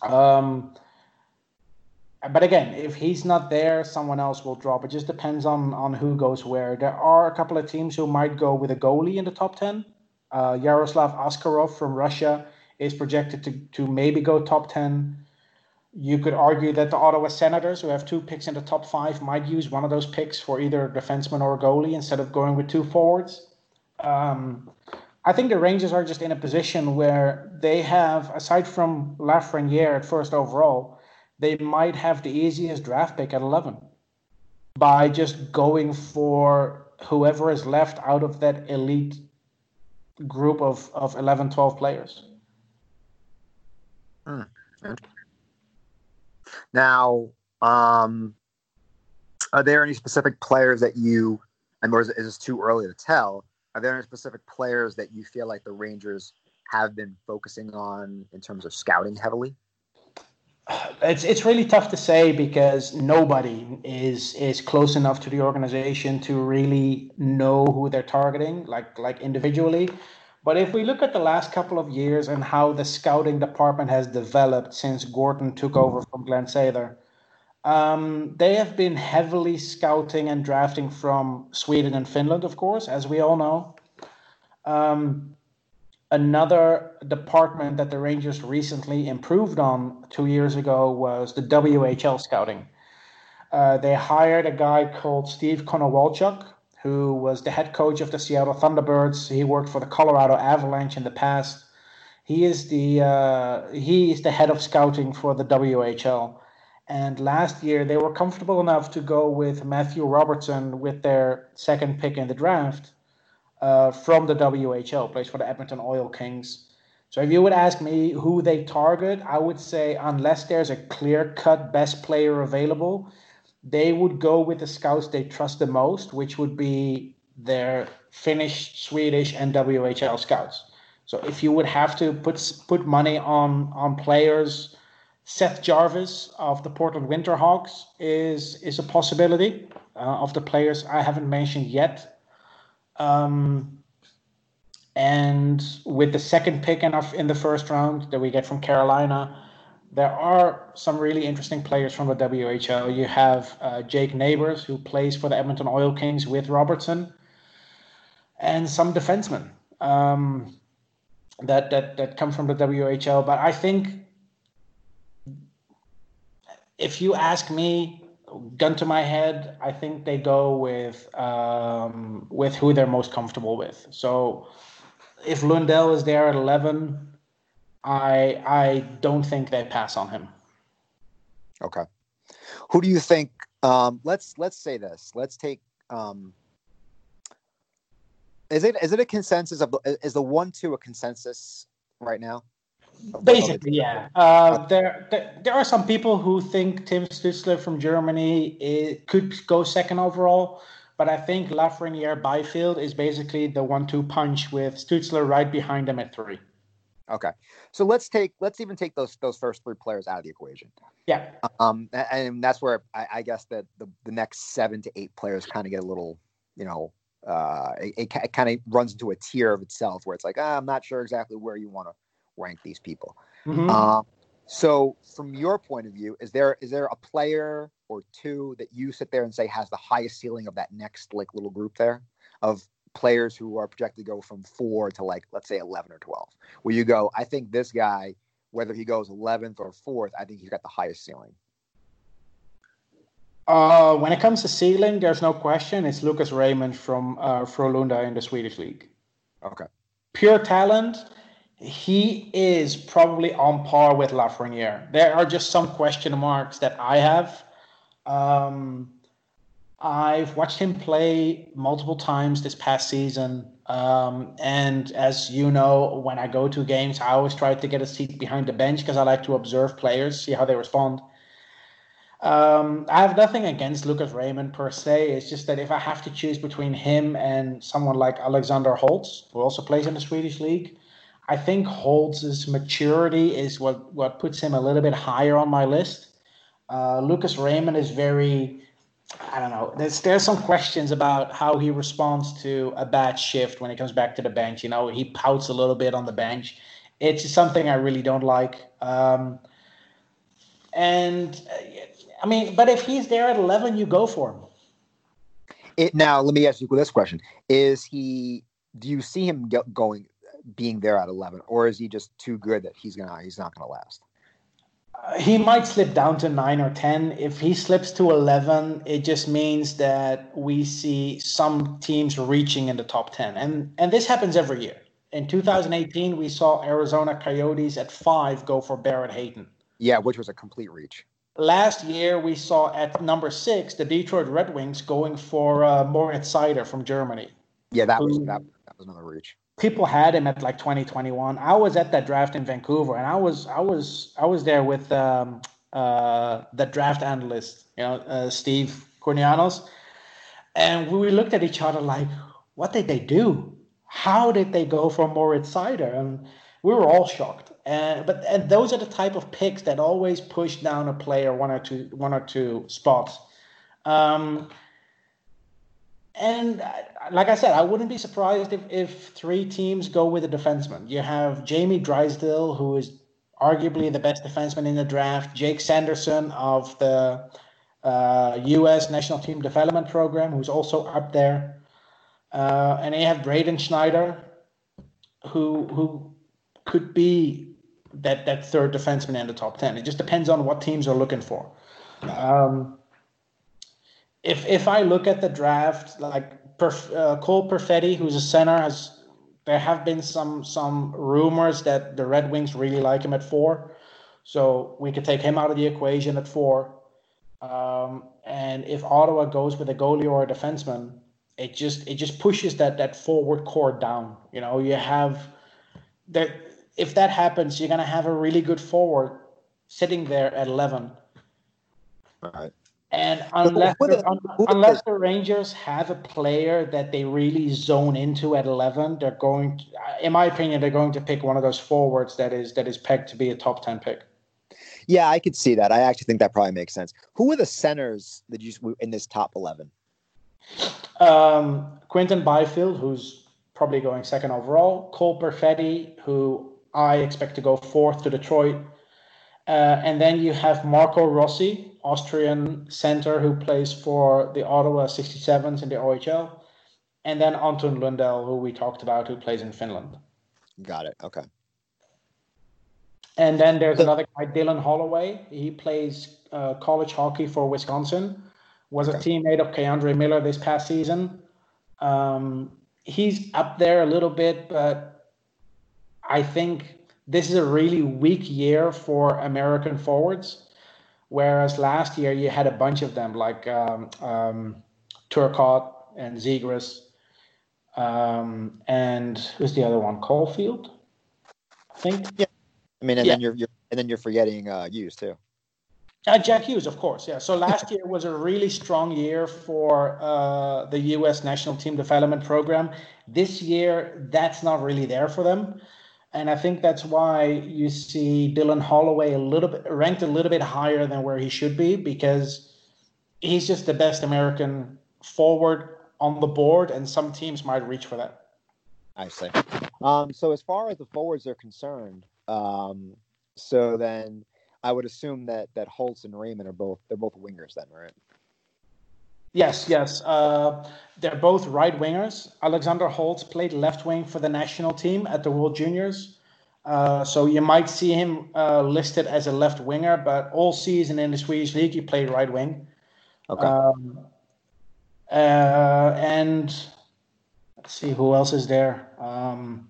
But again, if he's not there, someone else will drop. It just depends on who goes where. There are a couple of teams who might go with a goalie in the top 10. Yaroslav Askarov from Russia is projected to maybe go top 10. You could argue that the Ottawa Senators, who have two picks in the top 5, might use one of those picks for either a defenseman or a goalie instead of going with two forwards. I think the Rangers are just in a position where they have, aside from Lafreniere at first overall, they might have the easiest draft pick at 11 by just going for whoever is left out of that elite group of 11, 12 players. Mm. Now, are there any specific players that you, or is this too early to tell, are there any specific players that you feel like the Rangers have been focusing on in terms of scouting heavily? It's really tough to say because nobody is close enough to the organization to really know who they're targeting, like individually. But if we look at the last couple of years and how the scouting department has developed since Gordon took over from Glenn Sather, they have been heavily scouting and drafting from Sweden and Finland, of course, as we all know. Another department that the Rangers recently improved on 2 years ago was the WHL scouting. They hired a guy called Steve Konowalczuk, who was the head coach of the Seattle Thunderbirds. He worked for the Colorado Avalanche in the past. He is the head of scouting for the WHL. And last year, they were comfortable enough to go with Matthew Robertson with their second pick in the draft from the WHL, plays for the Edmonton Oil Kings. So if you would ask me who they target, I would say unless there's a clear-cut best player available, they would go with the scouts they trust the most, which would be their Finnish, Swedish, and WHL scouts. So if you would have to put money on players, Seth Jarvis of the Portland Winterhawks is a possibility of the players I haven't mentioned yet. And with the second pick in the first round that we get from Carolina, there are some really interesting players from the WHL. You have Jake Neighbors, who plays for the Edmonton Oil Kings with Robertson, and some defensemen that come from the WHL. But I think if you ask me, gun to my head, I think they go with who they're most comfortable with. So if Lundell is there at 11... I don't think they pass on him. Okay. Who do you think? Let's say this. Let's take. Is it a consensus of is the 1-2 a consensus right now? Basically, yeah. There are some people who think Tim Stützle from Germany could go second overall, but I think Lafreniere Byfield is basically the 1-2 punch with Stützle right behind him at 3. Okay, so let's even take those first three players out of the equation. Yeah, and that's where I guess that the next 7 to 8 players kind of get a little, it kind of runs into a tier of itself where it's like, I'm not sure exactly where you want to rank these people. Mm-hmm. So from your point of view, is there a player or two that you sit there and say has the highest ceiling of that next like little group there of players who are projected to go from 4 to like, let's say 11 or 12, where you go, I think this guy, whether he goes 11th or 4th, I think he's got the highest ceiling? When it comes to ceiling, there's no question. It's Lucas Raymond from Frölunda in the Swedish league. Okay. Pure talent. He is probably on par with Lafreniere. There are just some question marks that I have. I've watched him play multiple times this past season. And as you know, when I go to games, I always try to get a seat behind the bench because I like to observe players, see how they respond. I have nothing against Lucas Raymond per se. It's just that if I have to choose between him and someone like Alexander Holtz, who also plays in the Swedish league, I think Holtz's maturity is what puts him a little bit higher on my list. Lucas Raymond is very... I don't know. There's some questions about how he responds to a bad shift when he comes back to the bench. He pouts a little bit on the bench. It's something I really don't like. But if he's there at 11, you go for him. Now, let me ask you this question: Do you see him being there at 11, or is he just too good that he's not going to last? He might slip down to 9 or 10. If he slips to 11, it just means that we see some teams reaching in the top 10. And this happens every year. In 2018, we saw Arizona Coyotes at 5 go for Barrett Hayton. Yeah, which was a complete reach. Last year, we saw at number 6, the Detroit Red Wings going for Moritz Seider from Germany. Yeah, that was another reach. People had him at like 2021. I was at that draft in Vancouver, and I was there with the draft analyst, Steve Kornianos, and we looked at each other like, what did they do? How did they go for Moritz Seider? And we were all shocked. And those are the type of picks that always push down a player one or two spots. And like I said, I wouldn't be surprised if 3 teams go with a defenseman. You have Jamie Drysdale, who is arguably the best defenseman in the draft, Jake Sanderson of the U.S. National Team Development Program, who's also up there. And you have Braden Schneider, who could be that third defenseman in the top 10. It just depends on what teams are looking for. If I look at the draft, like Cole Perfetti, who's a center, there have been some rumors that the Red Wings really like him at 4, so we could take him out of the equation at 4. And if Ottawa goes with a goalie or a defenseman, it just pushes that forward core down. You have that. If that happens, you're gonna have a really good forward sitting there at 11. All right. And unless the Rangers have a player that they really zone into at 11, they're going to, in my opinion, they're going to pick one of those forwards that is pegged to be a top 10 pick. Yeah, I could see that. I actually think that probably makes sense. Who are the centers that you in this top 11? Quinton Byfield, who's probably going second overall. Cole Perfetti, who I expect to go fourth to Detroit. And then you have Marco Rossi, Austrian center who plays for the Ottawa 67s in the OHL. And then Anton Lundell, who we talked about, who plays in Finland. Got it. Okay. And then there's another guy, Dylan Holloway. He plays college hockey for Wisconsin. Was a teammate of Keandre Miller this past season. He's up there a little bit, but I think this is a really weak year for American forwards, whereas last year you had a bunch of them, like Turcotte and Zegras, and who's the other one? Caulfield, I think. Yeah, I mean, and then you're forgetting Hughes too. Jack Hughes, of course. Yeah. So last year was a really strong year for the U.S. national team development program. This year, that's not really there for them. And I think that's why you see Dylan Holloway ranked a little bit higher than where he should be, because he's just the best American forward on the board, and some teams might reach for that. I see. So as far as the forwards are concerned, so then I would assume that Holtz and Raymond they're both wingers then, right? Yes. They're both right wingers. Alexander Holtz played left wing for the national team at the World Juniors. So you might see him listed as a left winger, but all season in the Swedish league, he played right wing. Okay. And let's see who else is there. And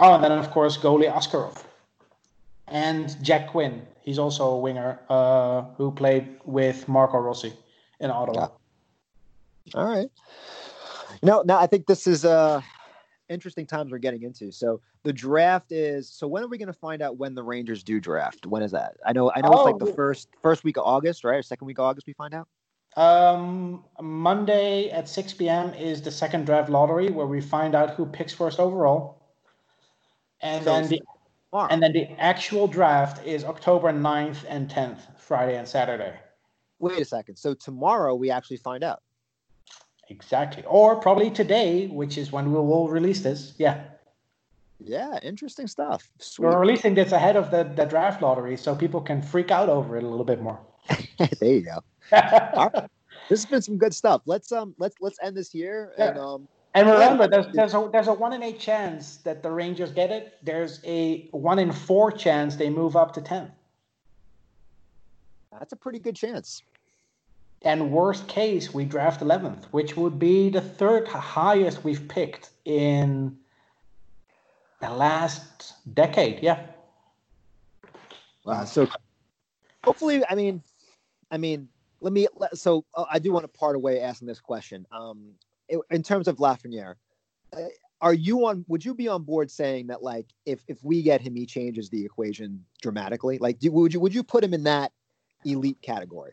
then, of course, goalie Askarov. And Jack Quinn. He's also a winger who played with Marco Rossi in Ottawa. Yeah. All right. Now I think this is interesting times we're getting into. So the draft is. So when are we going to find out when the Rangers do draft? When is that? I know it's like the first week of August, right? Or second week of August we find out? Monday at 6 p.m. is the second draft lottery where we find out who picks first overall. And then the actual draft is October 9th and 10th, Friday and Saturday. Wait a second. So tomorrow we actually find out. Exactly. Or probably today, which is when we will release this. Yeah. Yeah. Interesting stuff. Sweet. We're releasing this ahead of the draft lottery so people can freak out over it a little bit more. There you go. All right. This has been some good stuff. Let's end this here. Yeah. And remember, there's a 1 in 8 chance that the Rangers get it. There's a 1 in 4 chance they move up to 10. That's a pretty good chance. And worst case, we draft 11th, which would be the third highest we've picked in the last decade. Yeah. Wow. So hopefully, I mean, I do want to part away asking this question. In terms of Lafreniere, would you be on board saying that, like, if we get him, he changes the equation dramatically? Like, would you put him in that elite category?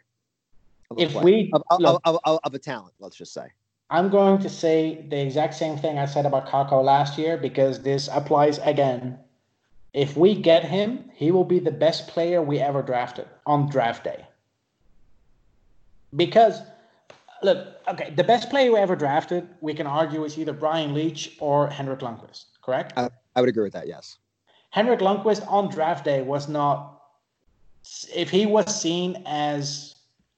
Of a talent, let's just say. I'm going to say the exact same thing I said about Kakko last year, because this applies again. If we get him, he will be the best player we ever drafted on draft day. Because, look, okay, the best player we ever drafted, we can argue, is either Brian Leach or Henrik Lundqvist, correct? I would agree with that, yes. Henrik Lundqvist on draft day was not... If he was seen as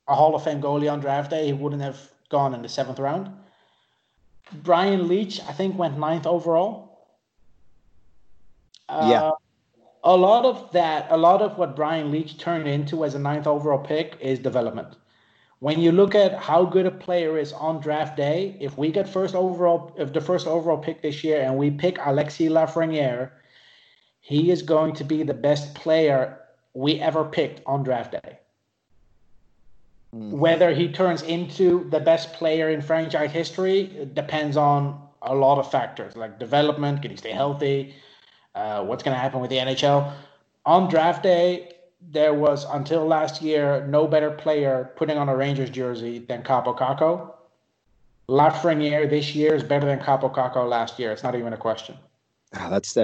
a Hall of Fame goalie on draft day, he wouldn't have gone in the 7th round. Brian Leach, I think, went 9th overall. Yeah. A lot of what Brian Leach turned into as a 9th overall pick is development. When you look at how good a player is on draft day, if we get the first overall pick this year and we pick Alexis Lafreniere, he is going to be the best player we ever picked on draft day. Whether he turns into the best player in franchise history depends on a lot of factors, like development, can he stay healthy, what's going to happen with the NHL. On draft day, there was, until last year, no better player putting on a Rangers jersey than Kakko. Lafreniere this year is better than Kakko last year. It's not even a question. Oh, that's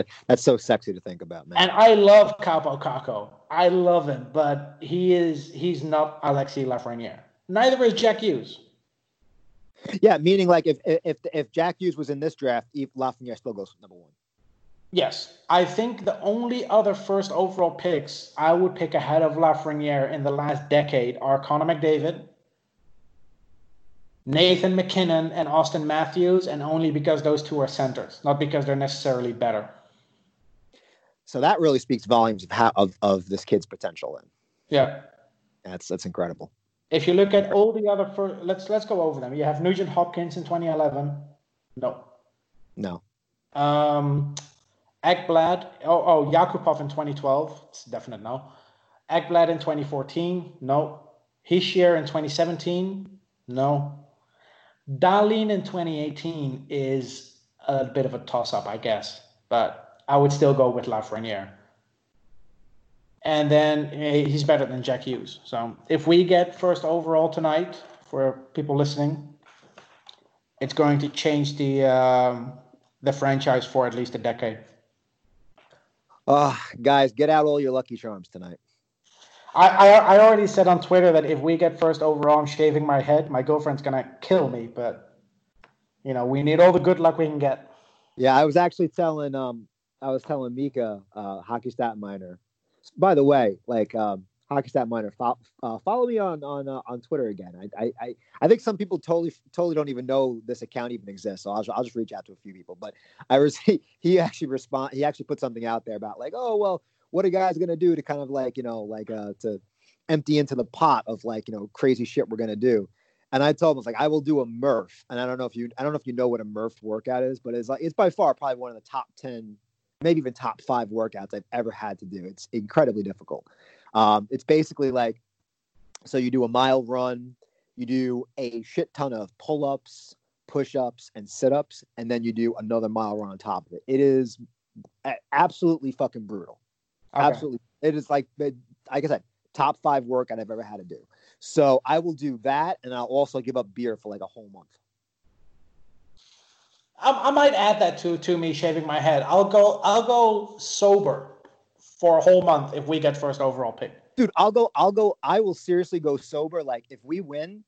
so sexy to think about, man. And I love Kakko. I love him, but he's not Alexis Lafreniere. Neither is Jack Hughes. Yeah, meaning like if Jack Hughes was in this draft, Lafreniere still goes number one. Yes, I think the only other first overall picks I would pick ahead of Lafreniere in the last decade are Connor McDavid, Nathan McKinnon, and Austin Matthews, and only because those two are centers, not because they're necessarily better. So that really speaks volumes of how of this kid's potential. Then, yeah, that's incredible. If you look at all the other first, let's go over them. You have Nugent Hopkins in 2011. No. Ekblad. Oh, Yakupov in 2012. It's a definite no. Ekblad in 2014. No. Hischier in 2017. No. Dahlin in 2018 is a bit of a toss-up, I guess, but I would still go with Lafreniere. And then he's better than Jack Hughes. So if we get first overall tonight, for people listening, it's going to change the franchise for at least a decade. Guys, get out all your Lucky Charms tonight. I already said on Twitter that if we get first overall, I'm shaving my head. My girlfriend's going to kill me, but, you know, we need all the good luck we can get. Yeah, I was actually telling Mika, Hockey Stat Minor. By the way, Hockey Stat Minor, follow me on Twitter again. I think some people totally don't even know this account even exists. So I'll just reach out to a few people. But he actually put something out there about what are guys gonna do to kind of to empty into the pot of crazy shit we're gonna do. And I told him, I will do a Murph. And I don't know if you know what a Murph workout is, but it's by far probably one of the top 10. Maybe even top 5 workouts I've ever had to do. It's incredibly difficult. It's basically so you do a mile run, you do a shit ton of pull-ups, push-ups, and sit-ups, and then you do another mile run on top of it. It is absolutely fucking brutal. Okay. Absolutely. It is like I said, top 5 workout I've ever had to do. So I will do that, and I'll also give up beer for a whole month. I might add that to me shaving my head. I'll go sober for a whole month if we get first overall pick. Dude, I will seriously go sober. If we win,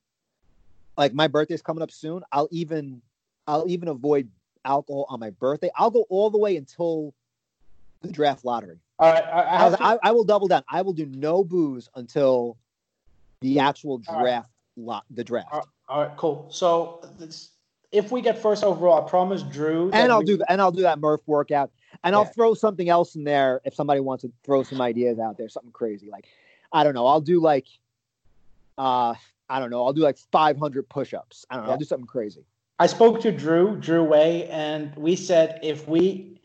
my birthday's coming up soon. I'll even avoid alcohol on my birthday. I'll go all the way until the draft lottery. All right, I will double down. I will do no booze until the actual draft. All right, cool. So this. If we get first overall, I promise Drew. I'll do that Murph workout, and yeah. I'll throw something else in there if somebody wants to throw some ideas out there, something crazy. I don't know. I'll do 500 push-ups. I don't know. Yeah. I'll do something crazy. I spoke to Drew Way, and we said if we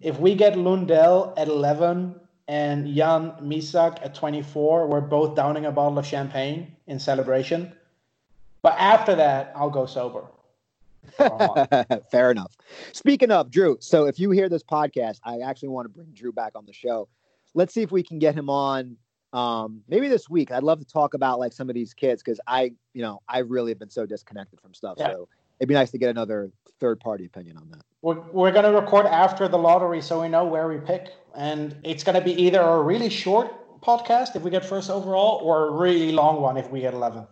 get Lundell at 11 and Jan Misak at 24, we're both downing a bottle of champagne in celebration. But after that, I'll go sober. Fair enough. Speaking of Drew, so if you hear this podcast, I actually want to bring Drew back on the show. Let's see if we can get him on maybe this week. I'd love to talk about some of these kids because I really have been so disconnected from stuff. Yeah. So it'd be nice to get another third party opinion on that. We're going to record after the lottery so we know where we pick, and it's going to be either a really short podcast if we get first overall or a really long one if we get 11.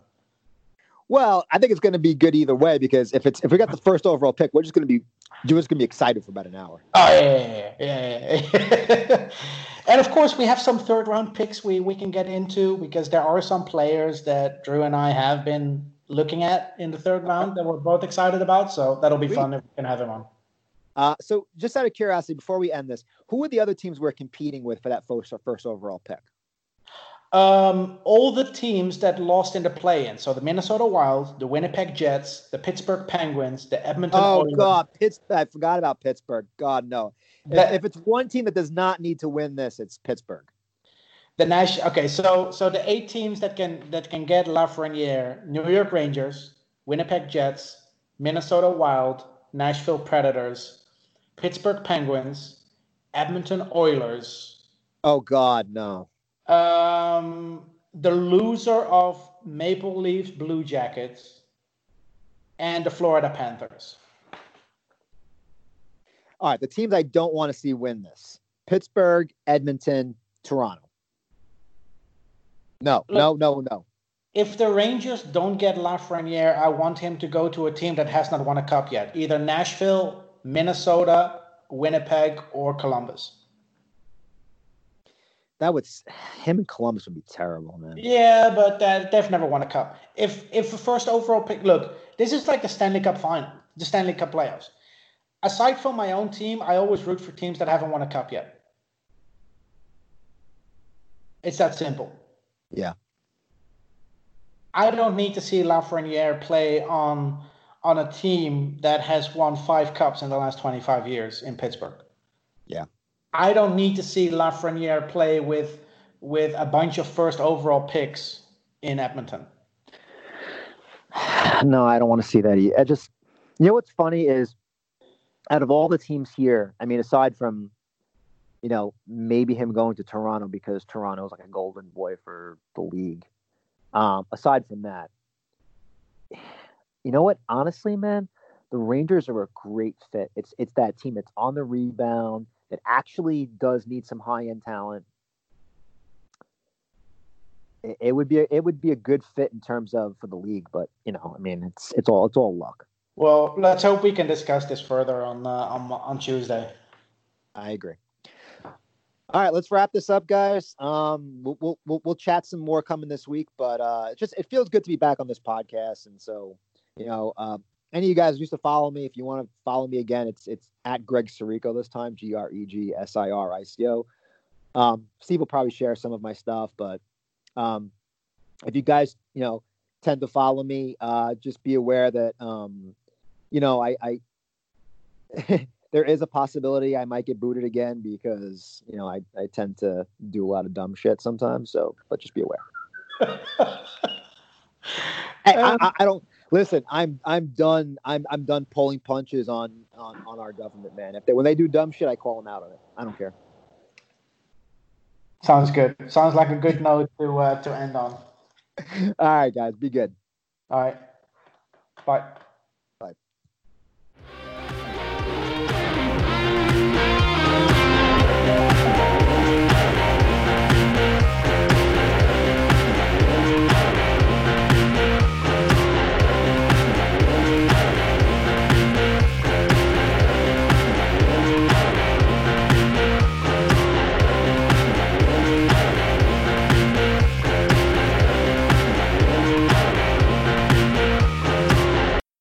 Well, I think it's going to be good either way because if we got the first overall pick, we're just going to be excited for about an hour. Oh yeah. And of course, we have some third round picks we can get into because there are some players that Drew and I have been looking at in the third round that we're both excited about. So that'll be fun if we can have him on. So just out of curiosity, before we end this, who are the other teams we're competing with for that first overall pick? All the teams that lost in the play-in. So the Minnesota Wild, the Winnipeg Jets, the Pittsburgh Penguins, the Edmonton Oilers. Oh, God. Pittsburgh. I forgot about Pittsburgh. God, no. If it's one team that does not need to win this, it's Pittsburgh. So the 8 teams that can get Lafreniere, New York Rangers, Winnipeg Jets, Minnesota Wild, Nashville Predators, Pittsburgh Penguins, Edmonton Oilers. Oh, God, no. The loser of Maple Leafs, Blue Jackets, and the Florida Panthers. All right, the teams I don't want to see win this. Pittsburgh, Edmonton, Toronto. No. If the Rangers don't get Lafreniere, I want him to go to a team that has not won a cup yet. Either Nashville, Minnesota, Winnipeg, or Columbus. That would him and Columbus would be terrible, man. Yeah, but they've never won a cup. If the first overall pick, look, this is like the Stanley Cup final, the Stanley Cup playoffs. Aside from my own team, I always root for teams that haven't won a cup yet. It's that simple. Yeah. I don't need to see Lafreniere play on a team that has won 5 cups in the last 25 years in Pittsburgh. Yeah. I don't need to see Lafreniere play with a bunch of first overall picks in Edmonton. No, I don't want to see that either. You know what's funny is, out of all the teams here, I mean, aside from, you know, maybe him going to Toronto because Toronto is like a golden boy for the league. Aside from that, you know what? Honestly, man, the Rangers are a great fit. It's that team that's on the rebound that actually does need some high-end talent. It would be a good fit in terms of for the league, but you know, I mean, it's all luck. Well, let's hope we can discuss this further on Tuesday. I agree. All right, let's wrap this up, guys. We'll chat some more coming this week, but it feels good to be back on this podcast. And so, you know, any of you guys who used to follow me, if you want to follow me again, it's at Greg Sirico this time, GregSirico. Steve will probably share some of my stuff, but if you guys, you know, tend to follow me, just be aware that you know, I there is a possibility I might get booted again because, you know, I tend to do a lot of dumb shit sometimes. So, but just be aware. I don't listen. I'm done. I'm done pulling punches on our government, man. When they do dumb shit, I call them out on it. I don't care. Sounds good. Sounds like a good note to end on. All right, guys. Be good. All right. Bye.